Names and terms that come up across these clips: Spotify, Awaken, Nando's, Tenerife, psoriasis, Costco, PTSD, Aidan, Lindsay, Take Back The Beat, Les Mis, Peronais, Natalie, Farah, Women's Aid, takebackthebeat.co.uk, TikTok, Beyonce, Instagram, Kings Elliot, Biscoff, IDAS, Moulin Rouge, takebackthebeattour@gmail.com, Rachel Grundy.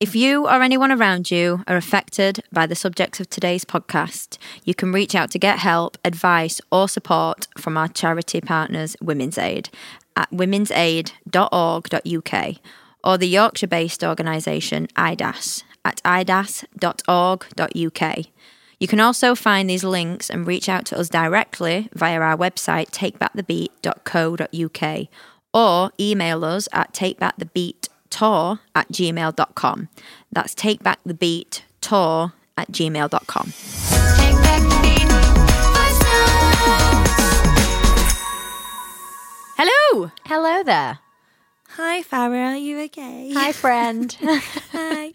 If you or anyone around you are affected by the subjects of today's podcast, you can reach out to get help, advice or support from our charity partners Women's Aid at womensaid.org.uk or the Yorkshire-based organisation IDAS at idas.org.uk. You can also find these links and reach out to us directly via our website takebackthebeat.co.uk or email us at takebackthebeattour@gmail.com. That's takebackthebeattour@gmail.com. Take back the beat. Hello! Hello there. Hi Farah, are you okay? Hi friend. Hi.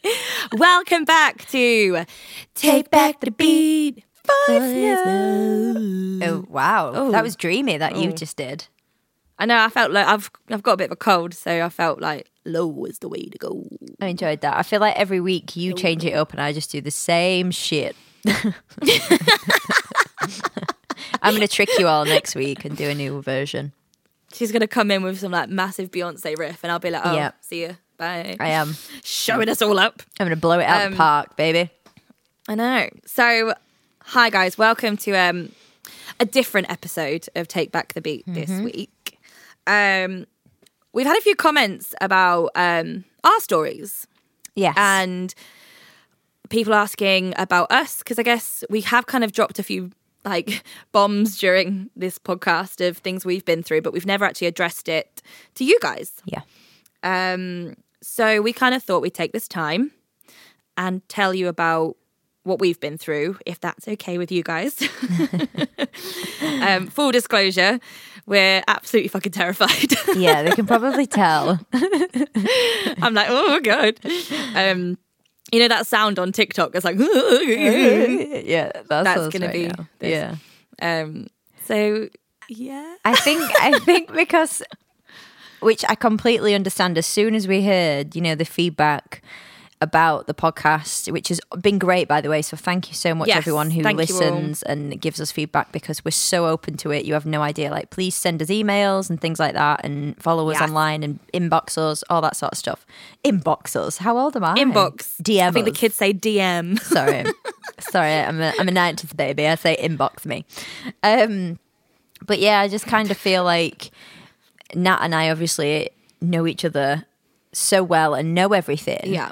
Welcome back to Take Back the Beat. Oh wow, oh. That was dreamy that you just did. I know, I felt like I've got a bit of a cold, so I felt like low is the way to go. I enjoyed that. I feel like every week you change it up and I just do the same shit. I'm going to trick you all next week and do a new version. She's going to come in with some like massive Beyonce riff and I'll be like, oh, yep. See ya, bye. I am. Showing us all up. I'm going to blow it out of the park, baby. I know. So, hi guys, welcome to a different episode of Take Back The Beat this week. We've had a few comments about our stories. Yes. And people asking about us, because I guess we have kind of dropped a few like bombs during this podcast of things we've been through, but we've never actually addressed it to you guys. Yeah. So we kind of thought we'd take this time and tell you about what we've been through, if that's okay with you guys. Full disclosure, we're absolutely fucking terrified. Yeah, they can probably tell. I'm like, oh God. You know that sound on TikTok? It's like, yeah, that's going to be now. This. Yeah. So, yeah. I think because, which I completely understand, as soon as we heard, you know, the feedback about the podcast, which has been great, by the way. So thank you so much, everyone who listens and gives us feedback, because we're so open to it. You have no idea. Like, please send us emails and things like that, and follow us online and inbox us, all that sort of stuff. Inbox us. How old am I? Inbox. DM I think us. The kids say DM. Sorry. I'm a 90s baby. I say inbox me. But yeah, I just kind of feel like Nat and I obviously know each other so well and know everything. Yeah.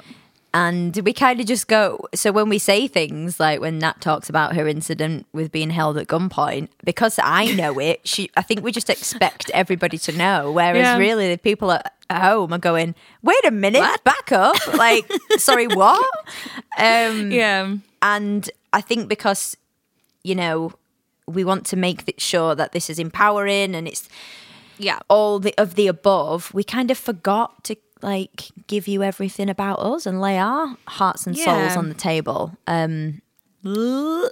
And we kind of just go, so when we say things, like when Nat talks about her incident with being held at gunpoint, because I know it, I think we just expect everybody to know, whereas really the people at home are going, wait a minute, what? Back up, like, sorry, what? Yeah. And I think because, you know, we want to make sure that this is empowering and it's all of the above, we kind of forgot to like give you everything about us and lay our hearts and souls on the table,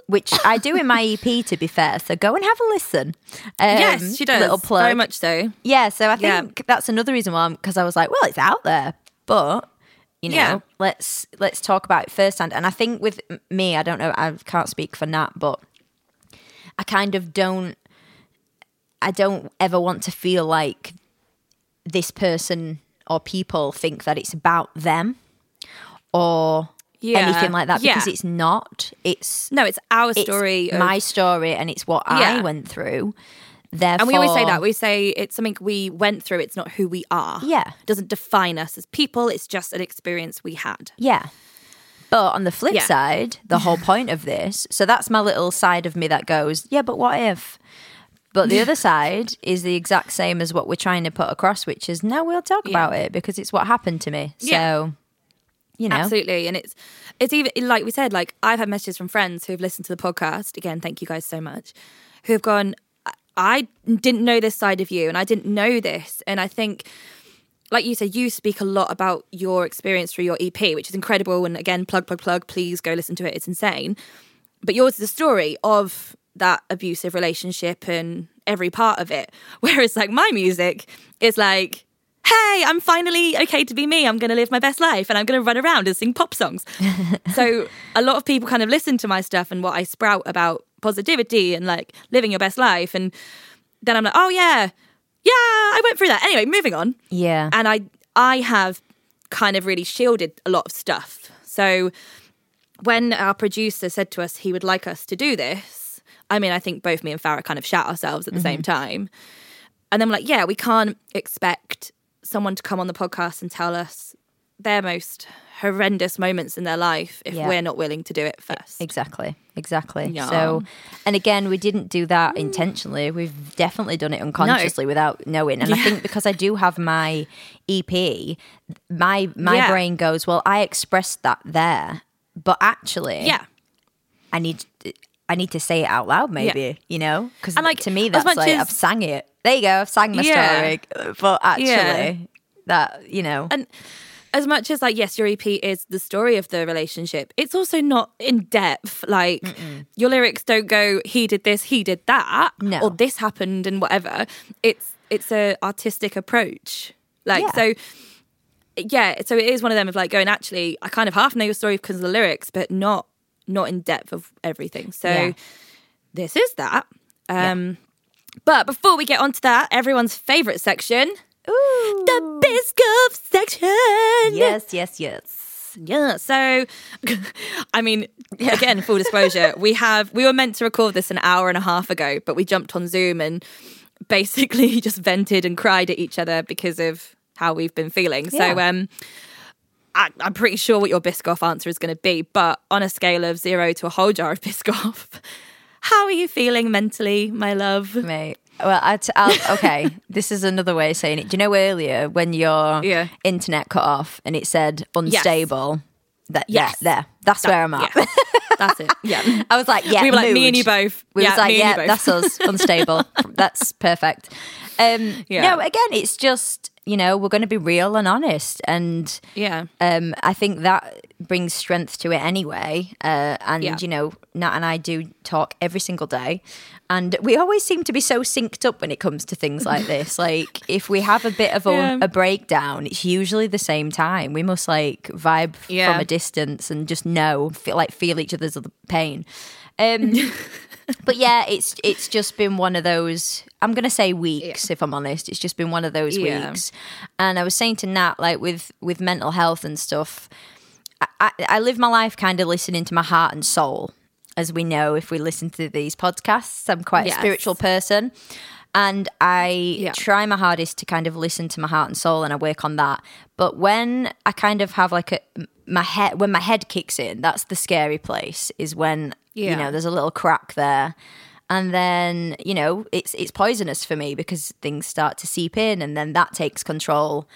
which I do in my EP, to be fair, so go and have a listen. Yes, she does, little plug. Very much so. Yeah, so I think that's another reason why, because I was like, well, it's out there, but you know, let's talk about it firsthand. And I think with me, I don't know, I can't speak for Nat, but I kind of don't ever want to feel like this person or people think that it's about them or anything like that, because it's not. It's our story. It's my story, and it's what I went through. Therefore, and we always say that. We say it's something we went through. It's not who we are. Yeah. It doesn't define us as people. It's just an experience we had. Yeah. But on the flip side, the whole point of this, so that's my little side of me that goes, yeah, but what if? But the other side is the exact same as what we're trying to put across, which is, no, we'll talk about it because it's what happened to me. So, you know. Absolutely. And it's even, like we said, like I've had messages from friends who've listened to the podcast. Again, thank you guys so much. Who've gone, I didn't know this side of you and I didn't know this. And I think, like you said, you speak a lot about your experience through your EP, which is incredible. And again, plug, please go listen to it. It's insane. But yours is a story of that abusive relationship and every part of it. Whereas like my music is like, hey, I'm finally okay to be me. I'm going to live my best life and I'm going to run around and sing pop songs. So a lot of people kind of listen to my stuff and what I sprout about positivity and like living your best life. And then I'm like, oh yeah, I went through that. Anyway, moving on. Yeah. And I have kind of really shielded a lot of stuff. So when our producer said to us he would like us to do this, I mean, I think both me and Farah kind of shout ourselves at the same time. And then we're like, yeah, we can't expect someone to come on the podcast and tell us their most horrendous moments in their life if we're not willing to do it first. Exactly. Yeah. So, and again, we didn't do that intentionally. We've definitely done it unconsciously without knowing. And I think because I do have my EP, my brain goes, well, I expressed that there, but actually, I need to say it out loud, maybe, you know? Because like, to me, that's like, I've sang it. There you go, I've sang my story. But actually, that, you know. And as much as, like, yes, your EP is the story of the relationship, it's also not in depth. Like, your lyrics don't go, he did this, he did that, or this happened and whatever. It's a artistic approach. Like, so... Yeah, so it is one of them of like going, actually, I kind of half know your story because of the lyrics, but not in depth of everything. So this is that. But before we get onto that, everyone's favourite section. Ooh. The Biscoff section. Yes. Yeah, so, I mean, again, full disclosure, we were meant to record this an hour and a half ago, but we jumped on Zoom and basically just vented and cried at each other because of how we've been feeling. So I'm pretty sure what your Biscoff answer is going to be, but on a scale of 0 to a whole jar of Biscoff, how are you feeling mentally, my love? Mate, well, okay, this is another way of saying it. Do you know earlier when your internet cut off and it said unstable? There. That's where I'm at. Yeah. That's it. Yeah. I was like, yeah, we were like, mood. Me and you both. We was like, yeah, that's us, unstable. That's perfect. No, again, it's just... You know, we're going to be real and honest, and I think that brings strength to it anyway. You know, Nat and I do talk every single day, and we always seem to be so synced up when it comes to things like this. Like, if we have a bit of a breakdown, it's usually the same time. We must like vibe from a distance and just feel each other's pain. But yeah, it's just been one of those, I'm going to say weeks, if I'm honest. It's just been one of those weeks. And I was saying to Nat, like with mental health and stuff, I live my life kind of listening to my heart and soul. As we know, if we listen to these podcasts, I'm quite a spiritual person. And I try my hardest to kind of listen to my heart and soul, and I work on that. But when I kind of have like when my head kicks in, that's the scary place, is when... You know, there's a little crack there. And then, you know, it's poisonous for me because things start to seep in, and then that takes control.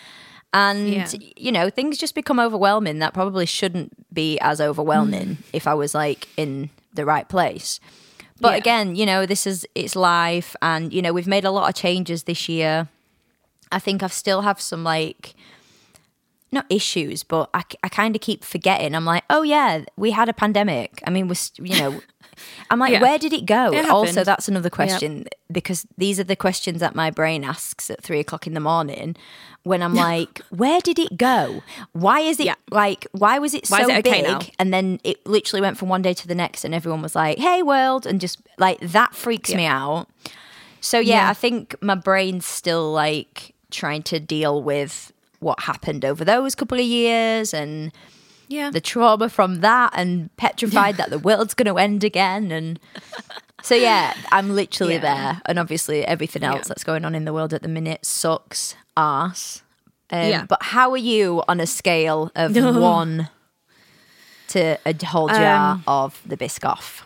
And, you know, things just become overwhelming. That probably shouldn't be as overwhelming if I was like in the right place. But again, you know, it's life, and, you know, we've made a lot of changes this year. I think I still have some like... not issues, but I kind of keep forgetting. I'm like, oh yeah, we had a pandemic. I mean, I'm like, where did it go? It also, that's another question because these are the questions that my brain asks at 3:00 in the morning when I'm like, where did it go? Why is it like, why was it so big? Now? And then it literally went from one day to the next, and everyone was like, hey world. And just like, that freaks me out. So I think my brain's still like trying to deal with what happened over those couple of years, and the trauma from that, and petrified that the world's going to end again. And so, I'm literally there. And obviously everything else that's going on in the world at the minute sucks arse. But how are you on a scale of 1 to a whole jar of the Biscoff?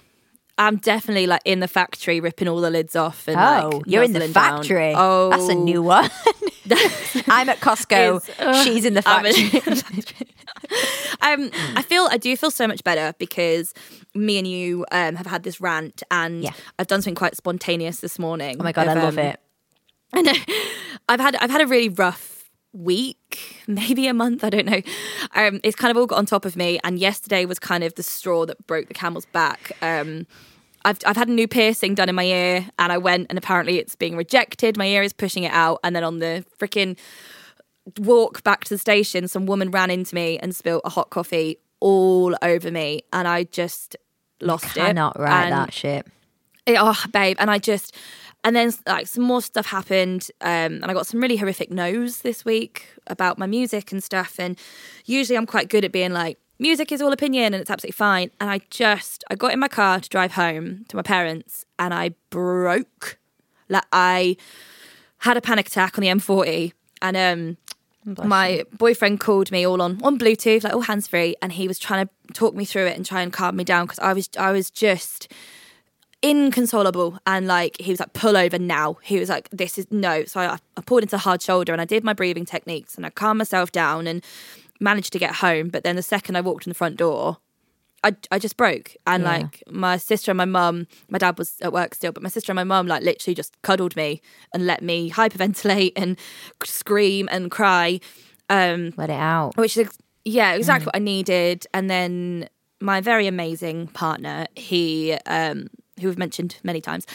I'm definitely like in the factory ripping all the lids off. And, like, you're in the factory. Down. Oh, that's a new one. I'm at Costco. She's in the factory. I do feel so much better because me and you have had this rant, and I've done something quite spontaneous this morning. Oh my god, I love it. I know. I've had a really rough week, maybe a month. I don't know. It's kind of all got on top of me, and yesterday was kind of the straw that broke the camel's back. I've had a new piercing done in my ear, and I went, and apparently it's being rejected. My ear is pushing it out, and then on the freaking walk back to the station, some woman ran into me and spilled a hot coffee all over me, and I just lost it. I cannot write that shit. Oh, babe, and I just And then like some more stuff happened, and I got some really horrific no's this week about my music and stuff. And usually I'm quite good at being like, music is all opinion and it's absolutely fine. And I got in my car to drive home to my parents and I broke. Like I had a panic attack on the M40 and my boyfriend called me all on Bluetooth, like all hands-free, and he was trying to talk me through it and try and calm me down because I was just inconsolable. And like he was like, pull over now. He was like, this is no. So I pulled into hard shoulder and I did my breathing techniques and I calmed myself down and managed to get home. But then the second I walked in the front door, I just broke. And like my sister and my mum, my dad was at work still, but my sister and my mum like literally just cuddled me and let me hyperventilate and scream and cry, let it out, which is exactly what I needed. And then my very amazing partner, he who we've mentioned many times,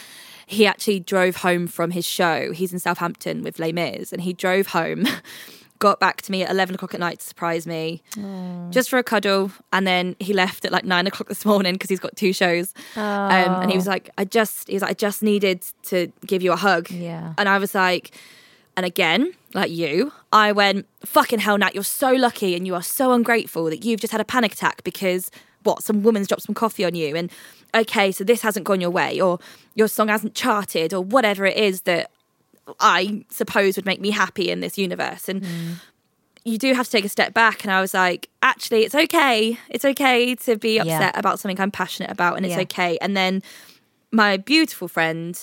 he actually drove home from his show. He's in Southampton with Les Mis, and he drove home, got back to me at 11 o'clock at night to surprise me, just for a cuddle. And then he left at like 9 o'clock this morning because he's got two shows. And he was like, I just needed to give you a hug. Yeah. And I was like, and again, like you, I went, fucking hell, Nat, you're so lucky and you are so ungrateful that you've just had a panic attack because... what, some woman's dropped some coffee on you, and okay, so this hasn't gone your way, or your song hasn't charted, or whatever it is that I suppose would make me happy in this universe. And you do have to take a step back. And I was like, actually, it's okay. It's okay to be upset about something I'm passionate about, and it's okay. And then my beautiful friend,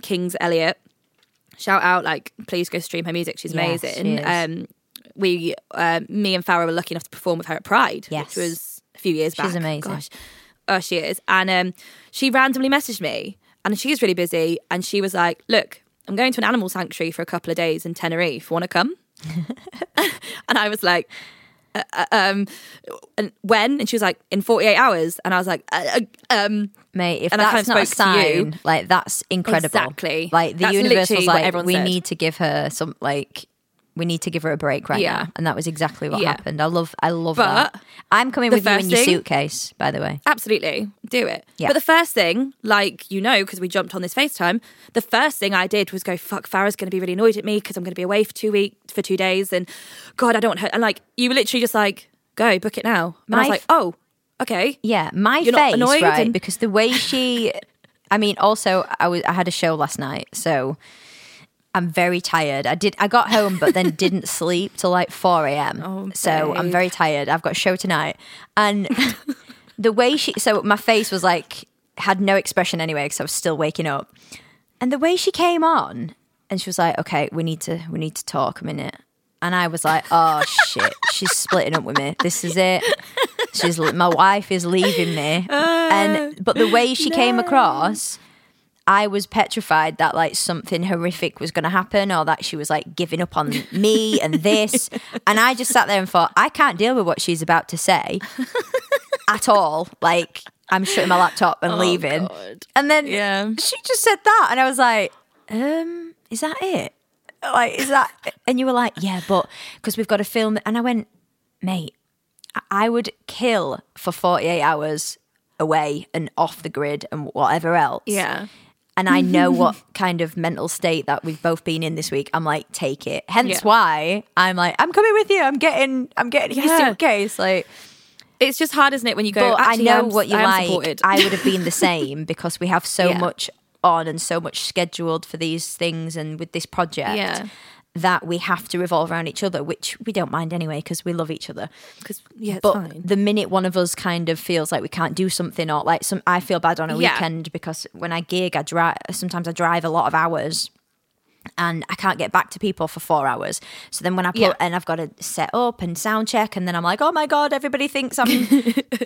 Kings Elliot, shout out, like, please go stream her music. She's amazing. She is. Me and Farah were lucky enough to perform with her at Pride, which was few years back. She's amazing. Gosh. Oh, she is. And she randomly messaged me, and she's really busy, and she was like, look, I'm going to an animal sanctuary for a couple of days in Tenerife. Want to come? And I was like, and when? And she was like, in 48 hours. And I was like, mate, if that's not a sign, like, that's incredible. Exactly. Like, the universe was like, we need to give her some, like... we need to give her a break right now. And that was exactly what happened. I love that. I'm coming with you in your suitcase, by the way. Absolutely. Do it. Yeah. But the first thing, like, you know, because we jumped on this FaceTime, the first thing I did was go, fuck, Farah's going to be really annoyed at me because I'm going to be away for 2 days. And God, I don't want her. And like, you were literally just like, go, book it now. And I was like, oh, okay. Yeah. You're face, not annoyed, right? And... because the way she, I mean, also I had a show last night, so... I'm very tired. I got home, but then didn't sleep till like 4 a.m. Oh, so I'm very tired. I've got a show tonight. And the way so my face was like, had no expression anyway, because I was still waking up. And the way she came on and she was like, okay, we need to talk a minute. And I was like, oh shit, she's splitting up with me. This is it. My wife is leaving me. But the way she came across... I was petrified that like something horrific was going to happen, or that she was like giving up on me and this. And I just sat there and thought, I can't deal with what she's about to say at all. Like, I'm shutting my laptop and leaving. God. And then she just said that. And I was like, is that it? Like, is that? And you were like, yeah, but because we've got to film. And I went, mate, I would kill for 48 hours away and off the grid and whatever else. Yeah. And I know what kind of mental state that we've both been in this week. I'm like, take it. Hence why I'm like, I'm coming with you. I'm getting your suitcase. Like, it's just hard, isn't it, when you go, but actually, I know what you like. Supported. I would have been the same because we have so much on and so much scheduled for these things and with this project that we have to revolve around each other, which we don't mind anyway because we love each other. But fine. The minute one of us kind of feels like we can't do something, or like I feel bad on a weekend because when I gig, sometimes I drive a lot of hours and I can't get back to people for 4 hours. So then when I put and I've got to set up and sound check, and then I'm like, oh my God, everybody thinks I'm,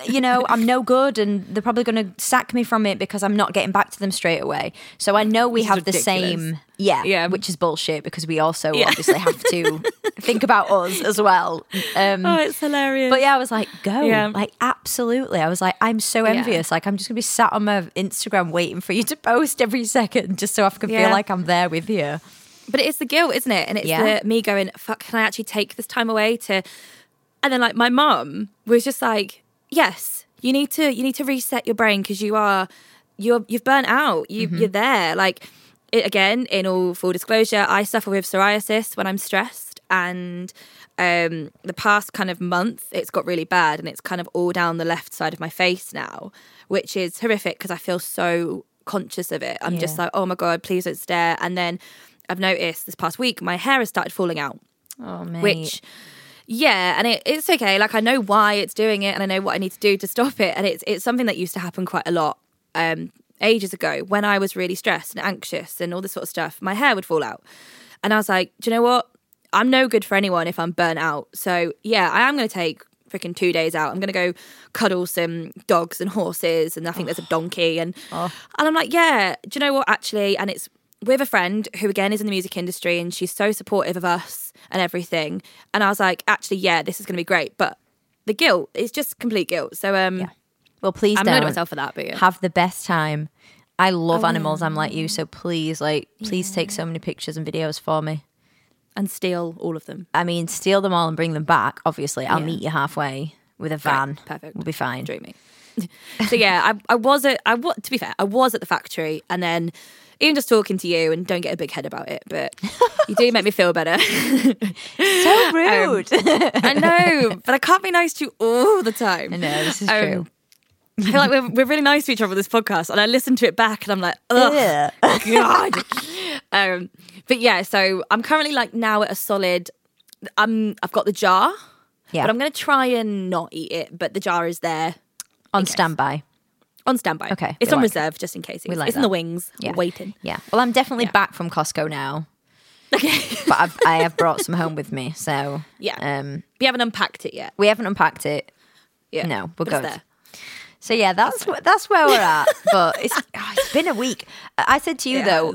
you know, I'm no good and they're probably going to sack me from it because I'm not getting back to them straight away. So I know we have ridiculous. The same, which is bullshit because we also obviously have to think about us as well. It's hilarious. But I was like, go, like absolutely. I was like, I'm so envious. Like, I'm just going to be sat on my Instagram waiting for you to post every second just so I can feel like I'm there with you. But it is the guilt, isn't it? And it's me going, fuck, can I actually take this time away to... And then like my mum was just like, yes, you need to reset your brain because you've burnt out. You're there. Like, again, in all full disclosure, I suffer with psoriasis when I'm stressed, and the past kind of month it's got really bad, and it's kind of all down the left side of my face now, which is horrific because I feel so conscious of it. I'm just like, oh my God, please don't stare. And then I've noticed this past week my hair has started falling out. Oh, mate. Which, yeah, and it's okay. Like, I know why it's doing it, and I know what I need to do to stop it. And it's something that used to happen quite a lot ages ago when I was really stressed and anxious and all this sort of stuff. My hair would fall out. And I was like, do you know what? I'm no good for anyone if I'm burnt out. So, yeah, I am going to take freaking 2 days out. I'm going to go cuddle some dogs and horses, and I think there's a donkey. And I'm like, yeah, do you know what, actually? And it's with a friend who, again, is in the music industry, and she's so supportive of us and everything. And I was like, actually, yeah, this is going to be great. But the guilt is just complete guilt. So, yeah. Well, please don't. I'm annoyed at myself for that, but yeah. Have the best time. I love animals. I'm like you. So please, please take so many pictures and videos for me. And steal all of them. I mean, steal them all and bring them back, obviously. I'll meet you halfway with a van. Right, perfect. We'll be fine. Dreamy. So, yeah, to be fair, I was at the factory, and then even just talking to you, and don't get a big head about it, but you do make me feel better. So rude. I know, but I can't be nice to you all the time. I know, this is true. I feel like we're really nice to each other on this podcast, and I listen to it back and I'm like, oh, God. But yeah, so I'm currently now at a solid, I've got the jar, but I'm going to try and not eat it, but the jar is there. On standby. On standby. Okay. It's on reserve just in case. It's in the wings, waiting. Yeah. Well, I'm definitely back from Costco now. Okay. But I have brought some home with me, so. Yeah. We haven't unpacked it yet. We haven't unpacked it. Yeah. No, we're good. There. So yeah, that's where we're at. But it's been a week. I said to you though,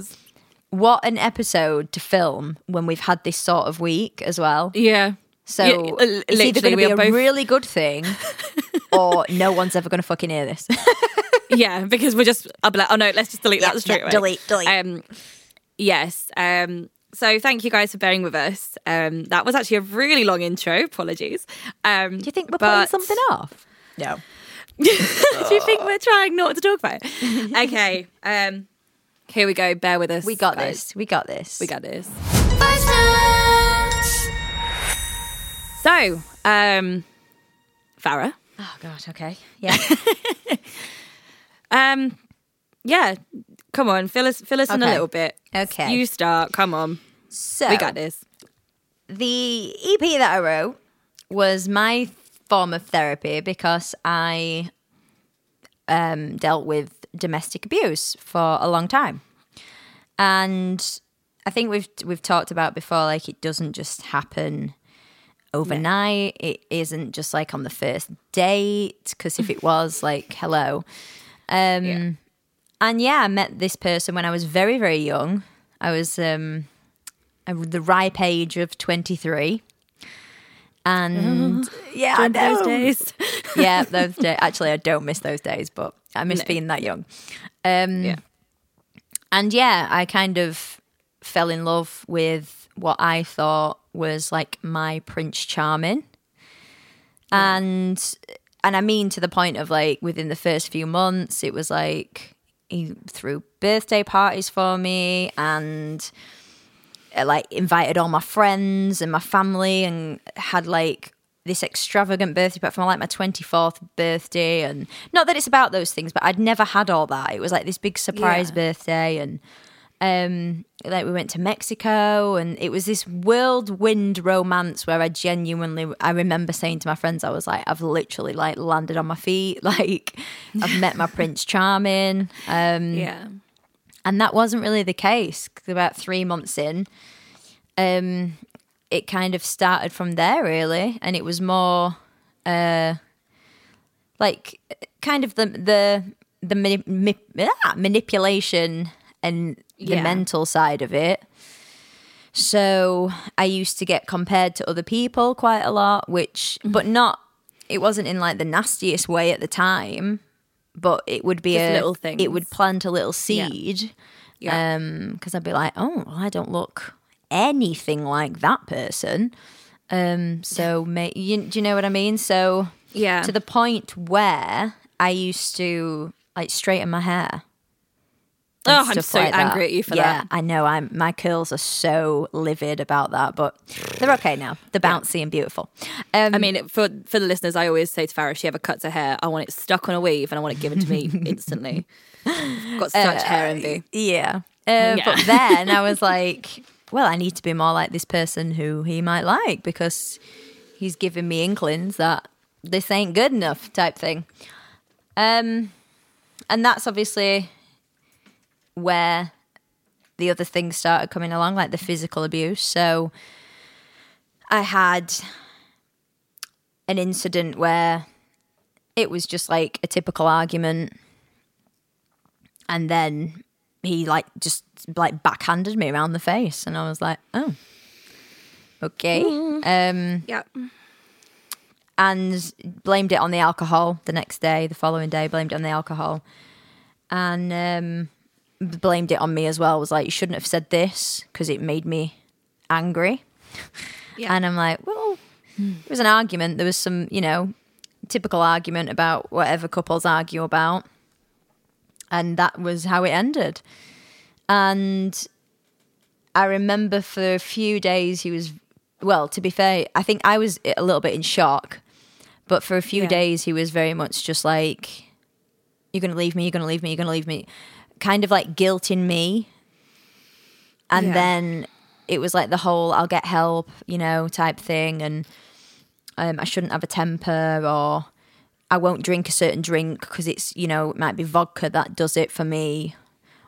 what an episode to film when we've had this sort of week as well. Yeah. So it's either going to be a really good thing, or no one's ever going to fucking hear this. Yeah, because I'll be like, oh no, let's just delete that straight away. Delete. Yes. So thank you guys for bearing with us. That was actually a really long intro. Apologies. Do you think we're pulling something off? No. Do you think we're trying not to talk about it? Okay, here we go. Bear with us. We got this. So, Farah. Oh God. Okay. Yeah. Yeah. Come on. Fill us in a little bit. Okay. You start. Come on. So we got this. The EP that I wrote was my form of therapy because I dealt with domestic abuse for a long time, and I think we've talked about before, it doesn't just happen overnight. No. It isn't just on the first date, because if it was hello. And I met this person when I was very, very young. I was the ripe age of 23. And I know. Those days. Yeah, those days. Actually, I don't miss those days, but I miss being that young. And I kind of fell in love with what I thought was my Prince Charming. Yeah. And I mean, to the point of within the first few months, it was he threw birthday parties for me, and invited all my friends and my family, and had this extravagant birthday party for my 24th birthday. And not that it's about those things, but I'd never had all that. It was this big surprise birthday, and we went to Mexico, and it was this whirlwind romance where I remember saying to my friends, I was I've literally landed on my feet, I've met my Prince Charming. And that wasn't really the case. About 3 months in, it kind of started from there, really. And it was more kind of the manipulation and the mental side of it. So I used to get compared to other people quite a lot, it wasn't in the nastiest way at the time. But it would be it would plant a little seed, because I'd be oh, well, I don't look anything like that person. So do you know what I mean? So to the point where I used to straighten my hair Oh, I'm so angry at you for that. Yeah, I know. My curls are so livid about that, but they're okay now. They're bouncy and beautiful. I mean, for the listeners, I always say to Farah, if she ever cuts her hair, I want it stuck on a weave and I want it given to me instantly. I've got such hair envy. Yeah. But then I was like, well, I need to be more like this person who he might like, because he's giving me inklings that this ain't good enough type thing. And that's obviously where the other things started coming along, like the physical abuse. So I had an incident where it was just like a typical argument, and then he just backhanded me around the face, and I was like, oh, okay. Yeah. And blamed it on the alcohol the following day, blamed it on the alcohol. And blamed it on me as well, was like, you shouldn't have said this because it made me angry. Yeah. And I'm like, well, it was an argument. There was some, typical argument about whatever couples argue about. And that was how it ended. And I remember for a few days to be fair, I think I was a little bit in shock. But for a few days, he was very much just like, you're going to leave me, you're going to leave me, you're going to leave me. Kind of like guilting me. And then it was like the whole I'll get help, type thing. And I shouldn't have a temper, or I won't drink a certain drink because it's, it might be vodka that does it for me.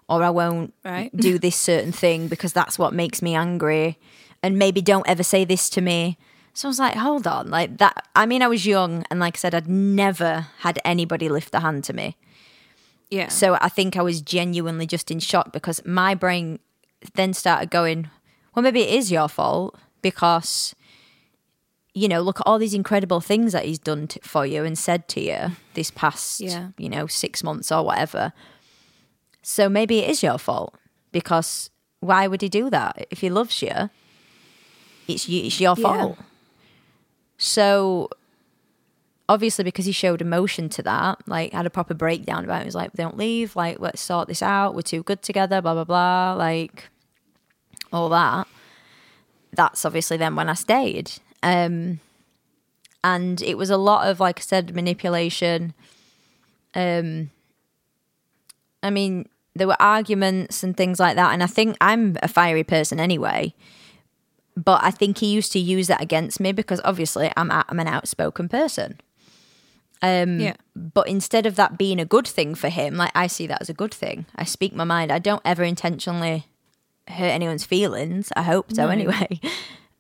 Or I won't do this certain thing because that's what makes me angry. And maybe don't ever say this to me. So I was like, hold on. Like that. I mean, I was young. And like I said, I'd never had anybody lift a hand to me. Yeah. So I think I was genuinely just in shock, because my brain then started going, well, maybe it is your fault, because, look at all these incredible things that he's done for you and said to you this past, 6 months or whatever. So maybe it is your fault, because why would he do that? If he loves you, it's your fault. So obviously, because he showed emotion to that, like had a proper breakdown about it. He was like, don't leave, like let's sort this out, we're too good together, blah, blah, blah, like all that. That's obviously then when I stayed. And it was a lot of, like I said, manipulation. I mean, there were arguments and things like that. And I think I'm a fiery person anyway. But I think he used to use that against me, because obviously I'm an outspoken person. But instead of that being a good thing for him, like I see that as a good thing. I speak my mind. I don't ever intentionally hurt anyone's feelings. I hope so anyway.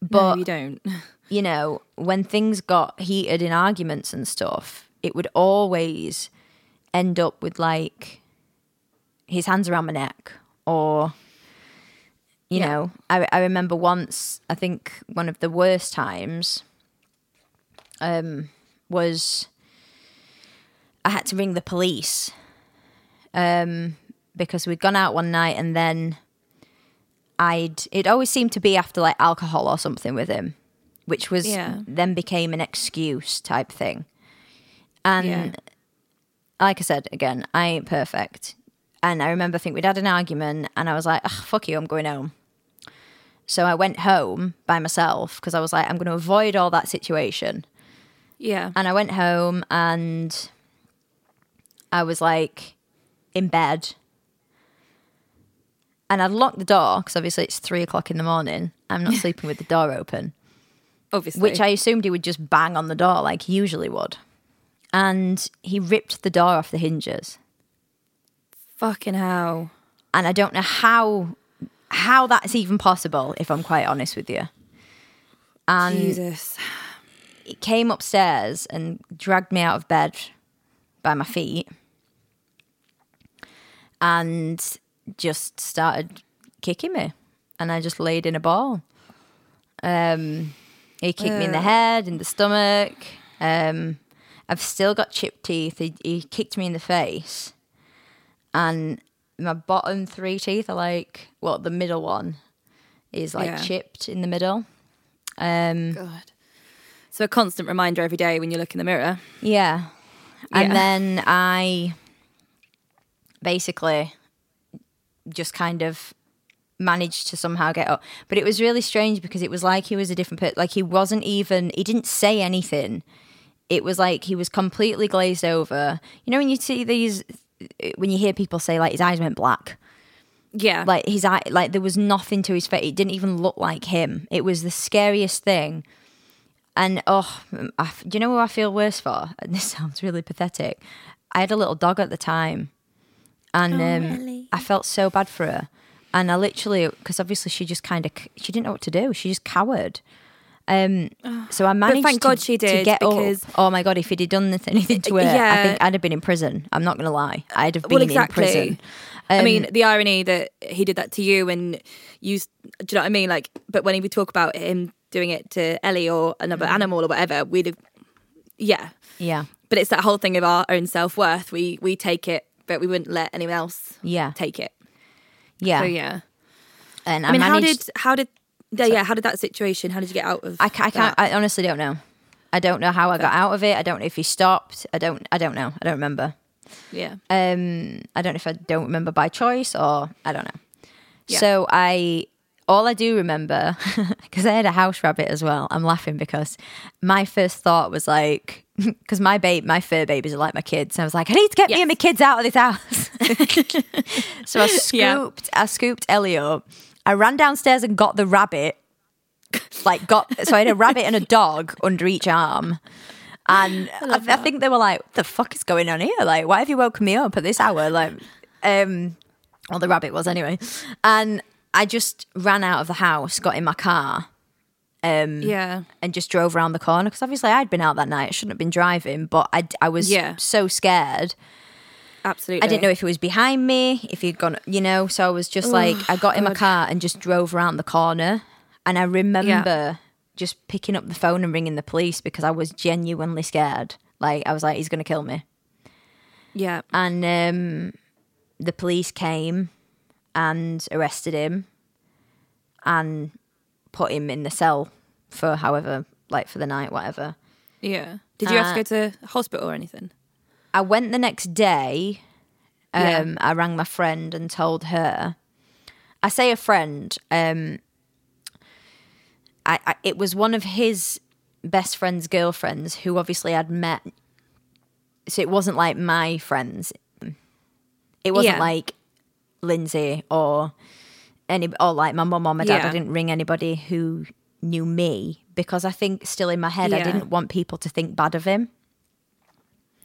But no, you don't. When things got heated in arguments and stuff, it would always end up with like his hands around my neck, or know, I remember once, I think one of the worst times was I had to ring the police because we'd gone out one night, and then it always seemed to be after like alcohol or something with him, which was then became an excuse type thing. And like I said, again, I ain't perfect. And I remember, I think we'd had an argument, and I was like, oh, fuck you, I'm going home. So I went home by myself, because I was like, I'm going to avoid all that situation. Yeah. And I went home, and I was like in bed, and I'd locked the door, because obviously it's 3 o'clock in the morning. I'm not sleeping with the door open. Obviously. Which I assumed he would just bang on the door like he usually would. And he ripped the door off the hinges. Fucking hell. And I don't know how that's even possible, if I'm quite honest with you. And Jesus. He came upstairs and dragged me out of bed by my feet and just started kicking me, and I just laid in a ball. He kicked me in the head, in the stomach. I've still got chipped teeth. He kicked me in the face, and my bottom three teeth are like, well, the middle one is like chipped in the middle. God. So a constant reminder every day when you look in the mirror. Yeah. And then I basically just kind of managed to somehow get up. But it was really strange because it was like he was a different person. Like, he wasn't even, he didn't say anything. It was like he was completely glazed over. You know, when you see these, when you hear people say, like, his eyes went black. Yeah. Like, his eye, like, there was nothing to his face. It didn't even look like him. It was the scariest thing. And, oh, do you know who I feel worse for? And this sounds really pathetic. I had a little dog at the time. And really? I felt so bad for her. And I literally, because obviously she just kind of, she didn't know what to do. She just cowered. So I managed to get because, up. Oh my God, if he'd done anything to her, yeah. I think I'd have been in prison. I'm not going to lie. I'd have been in prison. I mean, the irony that he did that to you and you, do you know what I mean? Like, but when we talk about him doing it to Ellie or another animal or whatever, we'd have, yeah. Yeah. But it's that whole thing of our own self-worth. We take it, but we wouldn't let anyone else take it. Yeah. So, yeah. And I mean, how did that situation, how did you get out of it? I honestly don't know. I don't know how I got out of it. I don't know if he stopped. I don't know. I don't remember. Yeah. I don't know if I don't remember by choice or I don't know. Yeah. So all I do remember, because I had a house rabbit as well. I'm laughing because my first thought was like, because my fur babies are like my kids. And I was like, I need to get me and my kids out of this house. So I scooped Ellie up. I ran downstairs and got the rabbit. So I had a rabbit and a dog under each arm. And I think they were like, what the fuck is going on here? Like, why have you woken me up at this hour? Like, well, the rabbit was anyway. And I just ran out of the house, got in my car, and just drove around the corner. Because obviously I'd been out that night. I shouldn't have been driving, but I was so scared. Absolutely. I didn't know if he was behind me, if he'd gone, you know. So I was just I got in my car and just drove around the corner. And I remember just picking up the phone and ringing the police because I was genuinely scared. Like, I was like, he's going to kill me. Yeah. And the police came and arrested him and put him in the cell for however, like, for the night, whatever. Yeah. Did you have to go to hospital or anything? I went the next day. I rang my friend and told her. I say a friend. It was one of his best friend's girlfriends who obviously I'd met. So it wasn't like my friends. It wasn't like Lindsay or like my mum or my dad. I didn't ring anybody who knew me because I think still in my head I didn't want people to think bad of him.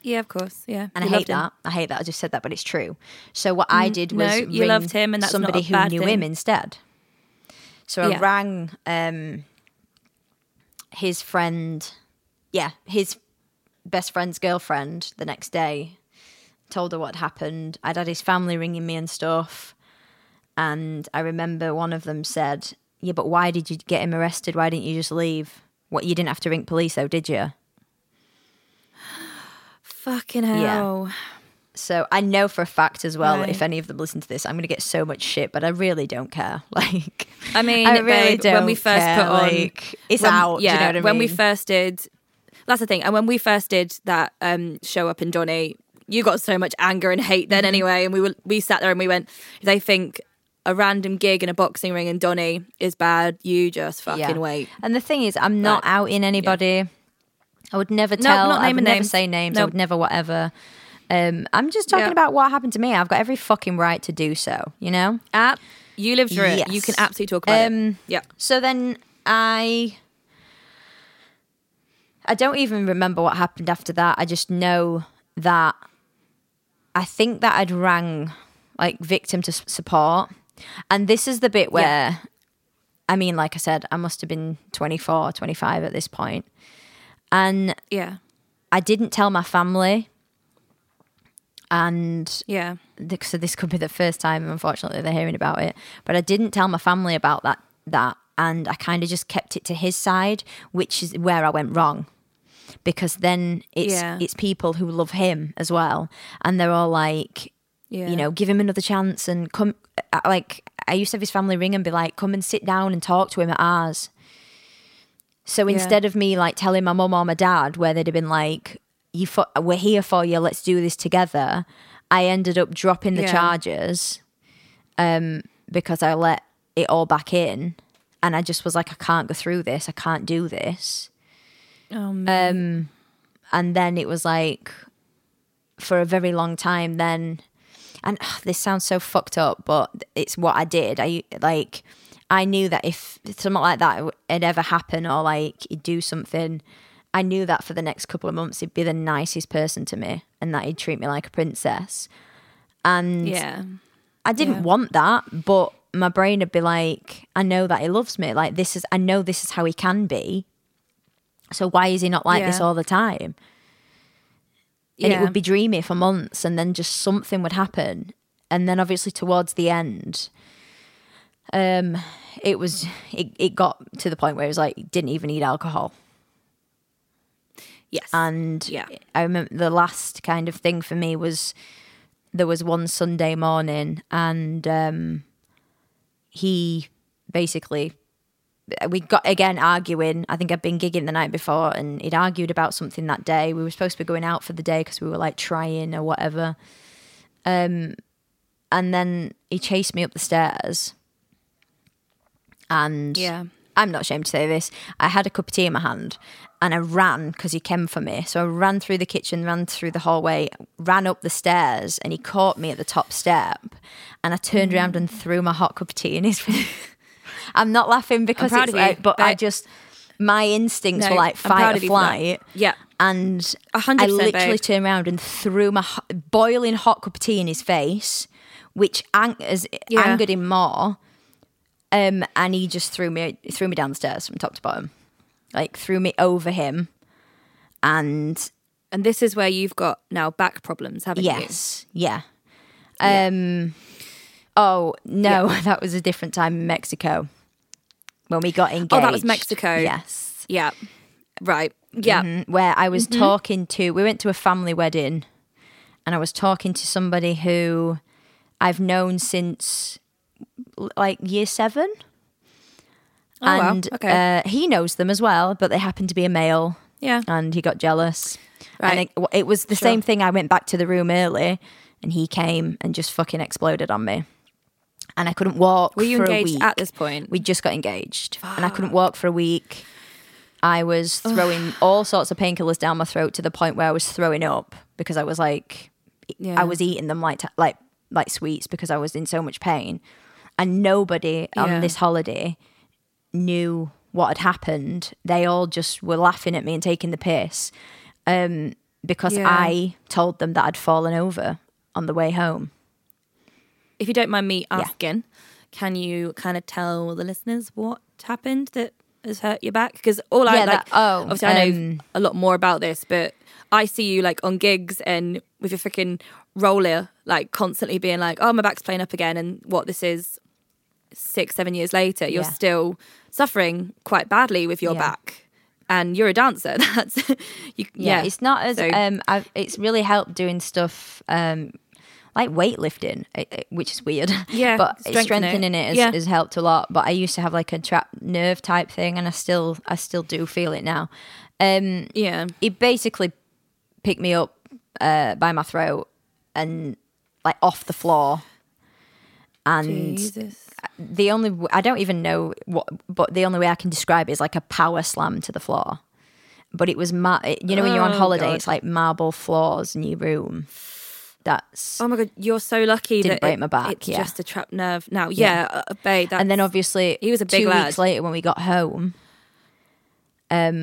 Yeah, of course. Yeah, and I hate that. I just said that, but it's true. So what I did was ring loved him, and that's somebody who knew him instead. So I rang his friend, his best friend's girlfriend the next day. Told her what happened. I'd had his family ringing me and stuff, and I remember one of them said, "Yeah, but why did you get him arrested? Why didn't you just leave? What, you didn't have to ring police, though, did you?" Fucking hell. Yeah. So I know for a fact as well, if any of them listen to this, I'm going to get so much shit, but I really don't care. Like, I mean, I really don't when we first care. Put on... Like, it's when, out, yeah, do you know what I mean? When we first did... That's the thing. And when we first did that show up in Donny, you got so much anger and hate then anyway. And we sat there and we went, if they think a random gig in a boxing ring in Donny is bad, you just fucking wait. And the thing is, I'm not outing anybody. Yeah. I would never tell. I would never say names. I would never whatever. I'm just talking about what happened to me. I've got every fucking right to do so, you know? You lived through it. You can absolutely talk about it. Yeah. So then I don't even remember what happened after that. I just know that I think that I'd rang, like, victim to support. And this is the bit where, I mean, like I said, I must have been 24, 25 at this point. And I didn't tell my family, and so this could be the first time, unfortunately, they're hearing about it. But I didn't tell my family about that, and I kind of just kept it to his side, which is where I went wrong, because then it's people who love him as well, and they're all like, you know, give him another chance and come. Like, I used to have his family ring and be like, come and sit down and talk to him at ours. So instead of me, like, telling my mum or my dad, where they'd have been like, we're here for you, let's do this together, I ended up dropping the charges because I let it all back in and I just was like, I can't go through this. I can't do this. Oh, man. And then it was like for a very long time then, and this sounds so fucked up, but it's what I did. I knew that if something like that had ever happened or like he'd do something, I knew that for the next couple of months he'd be the nicest person to me and that he'd treat me like a princess. And yeah. I didn't want that, but my brain would be like, I know that he loves me. Like I know this is how he can be. So why is he not like this all the time? And it would be dreamy for months and then just something would happen. And then obviously towards the end, it got to the point where it was like, didn't even need alcohol. Yes. And I remember the last kind of thing for me was there was one Sunday morning and he basically, we got again arguing. I think I'd been gigging the night before and he'd argued about something that day. We were supposed to be going out for the day because we were like trying or whatever. And then he chased me up the stairs. And I'm not ashamed to say this. I had a cup of tea in my hand and I ran because he came for me. So I ran through the kitchen, ran through the hallway, ran up the stairs and he caught me at the top step and I turned around and threw my hot cup of tea in his face. I'm not laughing because it's like, but I just, my instincts were like fight or flight. Yeah. And 100%, I literally turned around and threw my boiling hot cup of tea in his face, which angered him more. And he just threw me down the stairs from top to bottom, like threw me over him. And this is where you've got now back problems, haven't you? Yes. Yeah. Oh no, that was a different time in Mexico when we got engaged. Oh, that was Mexico. Yes. Yeah. Right. Yeah. Mm-hmm. Where I was talking to, we went to a family wedding and I was talking to somebody who I've known since like year 7. Oh, and wow. Okay. He knows them as well, but they happened to be a male. Yeah. And he got jealous. Right. And it was the same thing. I went back to the room early and he came and just fucking exploded on me. And I couldn't walk. Were you engaged at this point? We just got engaged. Fuck. And I couldn't walk for a week. I was throwing all sorts of painkillers down my throat to the point where I was throwing up because I was like, I was eating them like sweets because I was in so much pain. And nobody on this holiday knew what had happened. They all just were laughing at me and taking the piss because I told them that I'd fallen over on the way home. If you don't mind me asking, can you kind of tell the listeners what happened that has hurt your back? Because obviously I know a lot more about this, but I see you like on gigs and with your freaking roller, like constantly being like, oh, my back's playing up again. And what this is 6-7 years later, you're still suffering quite badly with your back and you're a dancer. That's it's not as, it's really helped doing stuff, like weightlifting, which is weird. Yeah. But strengthening it has helped a lot. But I used to have like a trapped nerve type thing and I still do feel it now. It basically picked me up, by my throat and like off the floor. And Jesus. I don't even know what, but the only way I can describe it is like a power slam to the floor. But it was, when you're on holiday, God. It's like marble floors in your room. That's... Oh my God, you're so lucky that break my back. It's just a trapped nerve now. Yeah, babe. And then obviously, he was a big 2 lad. Weeks later when we got home, that's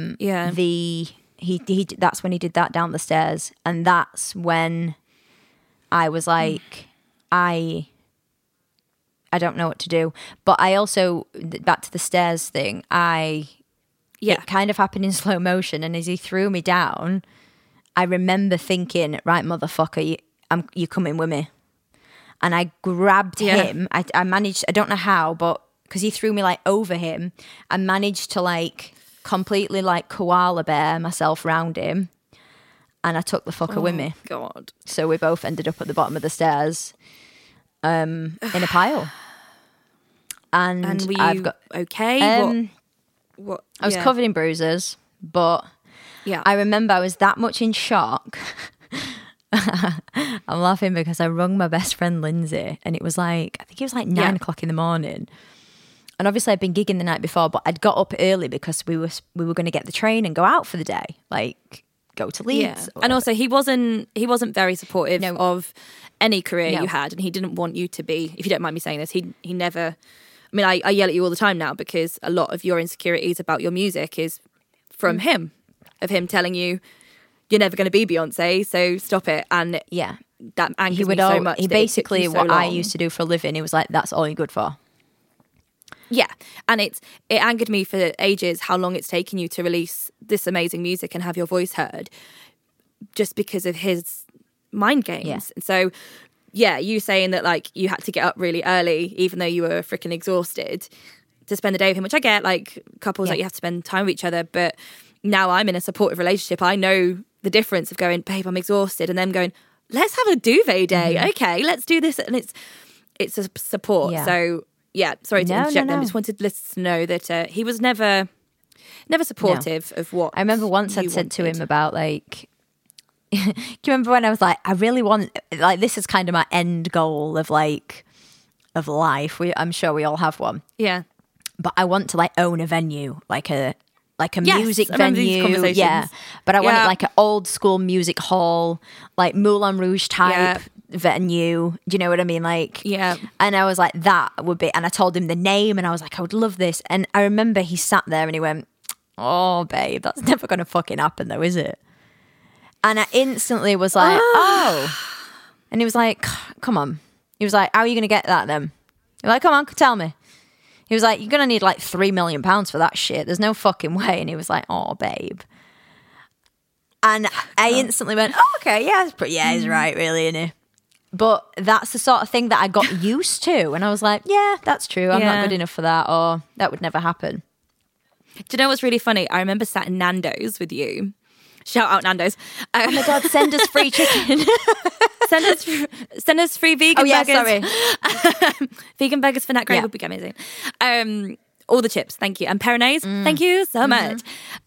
when he did that down the stairs. And that's when I was like, I don't know what to do. But I also, back to the stairs thing, it kind of happened in slow motion. And as he threw me down, I remember thinking, right, motherfucker, you're coming with me. And I grabbed him. I managed, I don't know how, but because he threw me like over him, I managed to like completely like koala bear myself round him. And I took the fucker with me. God. So we both ended up at the bottom of the stairs in a pile. And were you okay? What? I was covered in bruises, but... Yeah, I remember I was that much in shock I'm laughing because I rung my best friend Lindsay, and it was like, I think it was like 9 o'clock in the morning. And obviously I'd been gigging the night before, but I'd got up early because we were going to get the train and go out for the day, like go to Leeds. Yeah. And also he wasn't very supportive of any career you had, and he didn't want you to be, if you don't mind me saying this, he never, I mean, I yell at you all the time now because a lot of your insecurities about your music is from him, of him telling you, you're never going to be Beyonce, so stop it. And yeah, that angers me so much. He basically, what I used to do for a living, he was like, that's all you're good for. Yeah, and it angered me for ages how long it's taken you to release this amazing music and have your voice heard, just because of his mind games. Yeah. And so, yeah, you saying that like you had to get up really early, even though you were freaking exhausted, to spend the day with him, which I get, like couples that you have to spend time with each other. But now I'm in a supportive relationship. I know the difference of going, babe, I'm exhausted, and them going, let's have a duvet day. Mm-hmm. Okay, let's do this, and it's a support. Yeah. So. Yeah, sorry to interject them. I just wanted listeners to know that he was never supportive of what I remember once I'd said to him about, like, do you remember when I was like, I really want, like, this is kind of my end goal of, like, of life. I'm sure we all have one. Yeah. But I want to, like, own a venue, like a music venue. Yeah. But I want it like an old school music hall, like Moulin Rouge type venue. Do you know what I mean? Like, yeah. And I was like, that would be, and I told him the name, and I was like, I would love this. And I remember he sat there and he went, oh, babe, that's never going to fucking happen though, is it? And I instantly was like, oh. And he was like, come on. He was like, how are you going to get that then? He was like, come on, tell me. He was like, you're going to need like £3 million for that shit. There's no fucking way. And he was like, oh, babe. And I instantly went, oh, okay, yeah, that's pretty, yeah, he's right, really, isn't he? But that's the sort of thing that I got used to. And I was like, yeah, that's true. I'm not good enough for that, or that would never happen. Do you know what's really funny? I remember sat in Nando's with you. Shout out Nando's. Oh my God, send us free chicken. Send us free vegan burgers. Sorry. Vegan burgers for Nat Gray would be amazing. All the chips, thank you. And Peronais, thank you so much.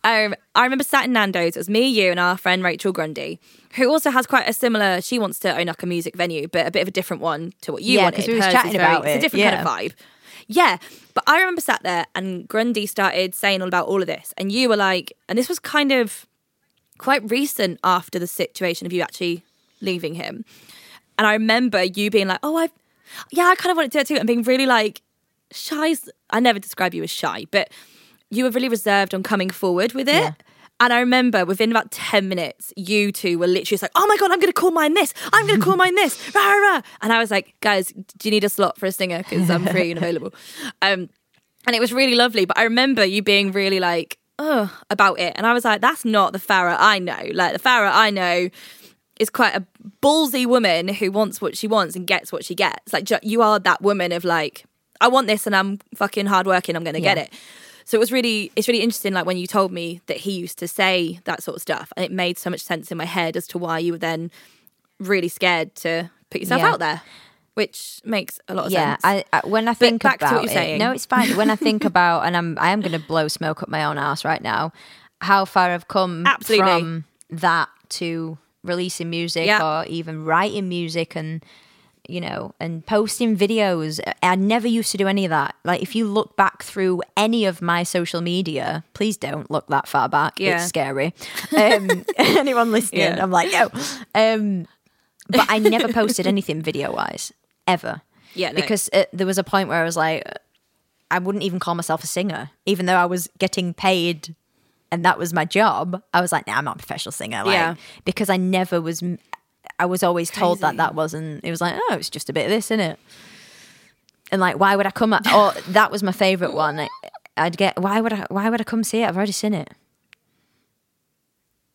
I remember sat in Nando's. It was me, you, and our friend Rachel Grundy, who also has quite a similar, she wants to own like a music venue, but a bit of a different one to what you wanted. Yeah, because we were chatting about it. It's a different kind of vibe. Yeah, but I remember sat there and Grundy started saying all about all of this. And you were like, and this was kind of quite recent after the situation of you actually leaving him. And I remember you being like, oh, I kind of want to do it too. And being really like, shy, I never describe you as shy, but you were really reserved on coming forward with it. Yeah. And I remember within about 10 minutes, you two were literally just like, oh my God, I'm going to call mine this. I'm going to call mine this. Rah, rah, rah. And I was like, guys, do you need a slot for a singer? Because I'm free and available. And it was really lovely. But I remember you being really like, oh, about it. And I was like, that's not the Farah I know. Like the Farah I know is quite a ballsy woman who wants what she wants and gets what she gets. Like you are that woman of like, I want this and I'm fucking hardworking, I'm going to get it. So it's really interesting, like when you told me that he used to say that sort of stuff, and it made so much sense in my head as to why you were then really scared to put yourself out there, which makes a lot of sense. Yeah, when I think about back to what you're saying. No, it's fine. When I think about, and I am going to blow smoke up my own ass right now, how far I've come from that to releasing music or even writing music and, you know, and posting videos. I never used to do any of that. Like, if you look back through any of my social media, please don't look that far back. Yeah. It's scary. Anyone listening, I'm like, no. But I never posted anything video-wise, ever. Yeah, no. Because there was a point where I was like, I wouldn't even call myself a singer, even though I was getting paid and that was my job. I was like, nah, I'm not a professional singer. Like, because I never was... I was always told that wasn't, it was like, oh, it's just a bit of this, isn't it? And like, why would I come? Or that was my favourite one. I'd get, why would I come see it? I've already seen it.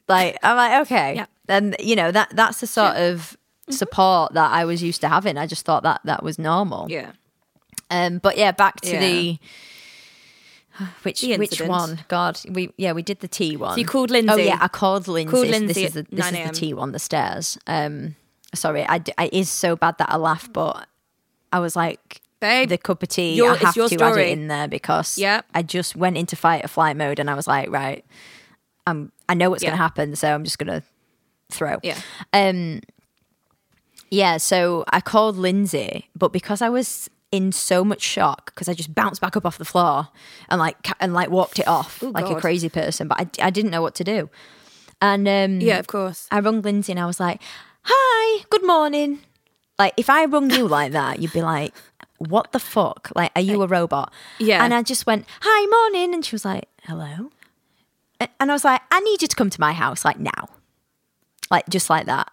Like, I'm like, okay. Yeah. And you know, that's the sort of support that I was used to having. I just thought that was normal. Yeah. But yeah, back to the, which one? God, we did the tea one. So you called Lindsay. Oh yeah, I called Lindsay. This is the tea one, the stairs. Sorry, it is so bad that I laugh, but I was like, babe, the cup of tea. I have to add it in there because I just went into fight or flight mode, and I was like, right, I know what's going to happen, so I'm just going to throw. Yeah. Yeah, so I called Lindsay, but because I was in so much shock, because I just bounced back up off the floor and like walked it off a crazy person, but I didn't know what to do. And yeah, of course. I rung Lindsay and I was like, "Hi, good morning." Like, if I rung you like that, you'd be like, "What the fuck? Like, are you a robot?" Yeah. And I just went, "Hi, morning." And she was like, "Hello." And I was like, "I need you to come to my house, like, now." Like, just like that.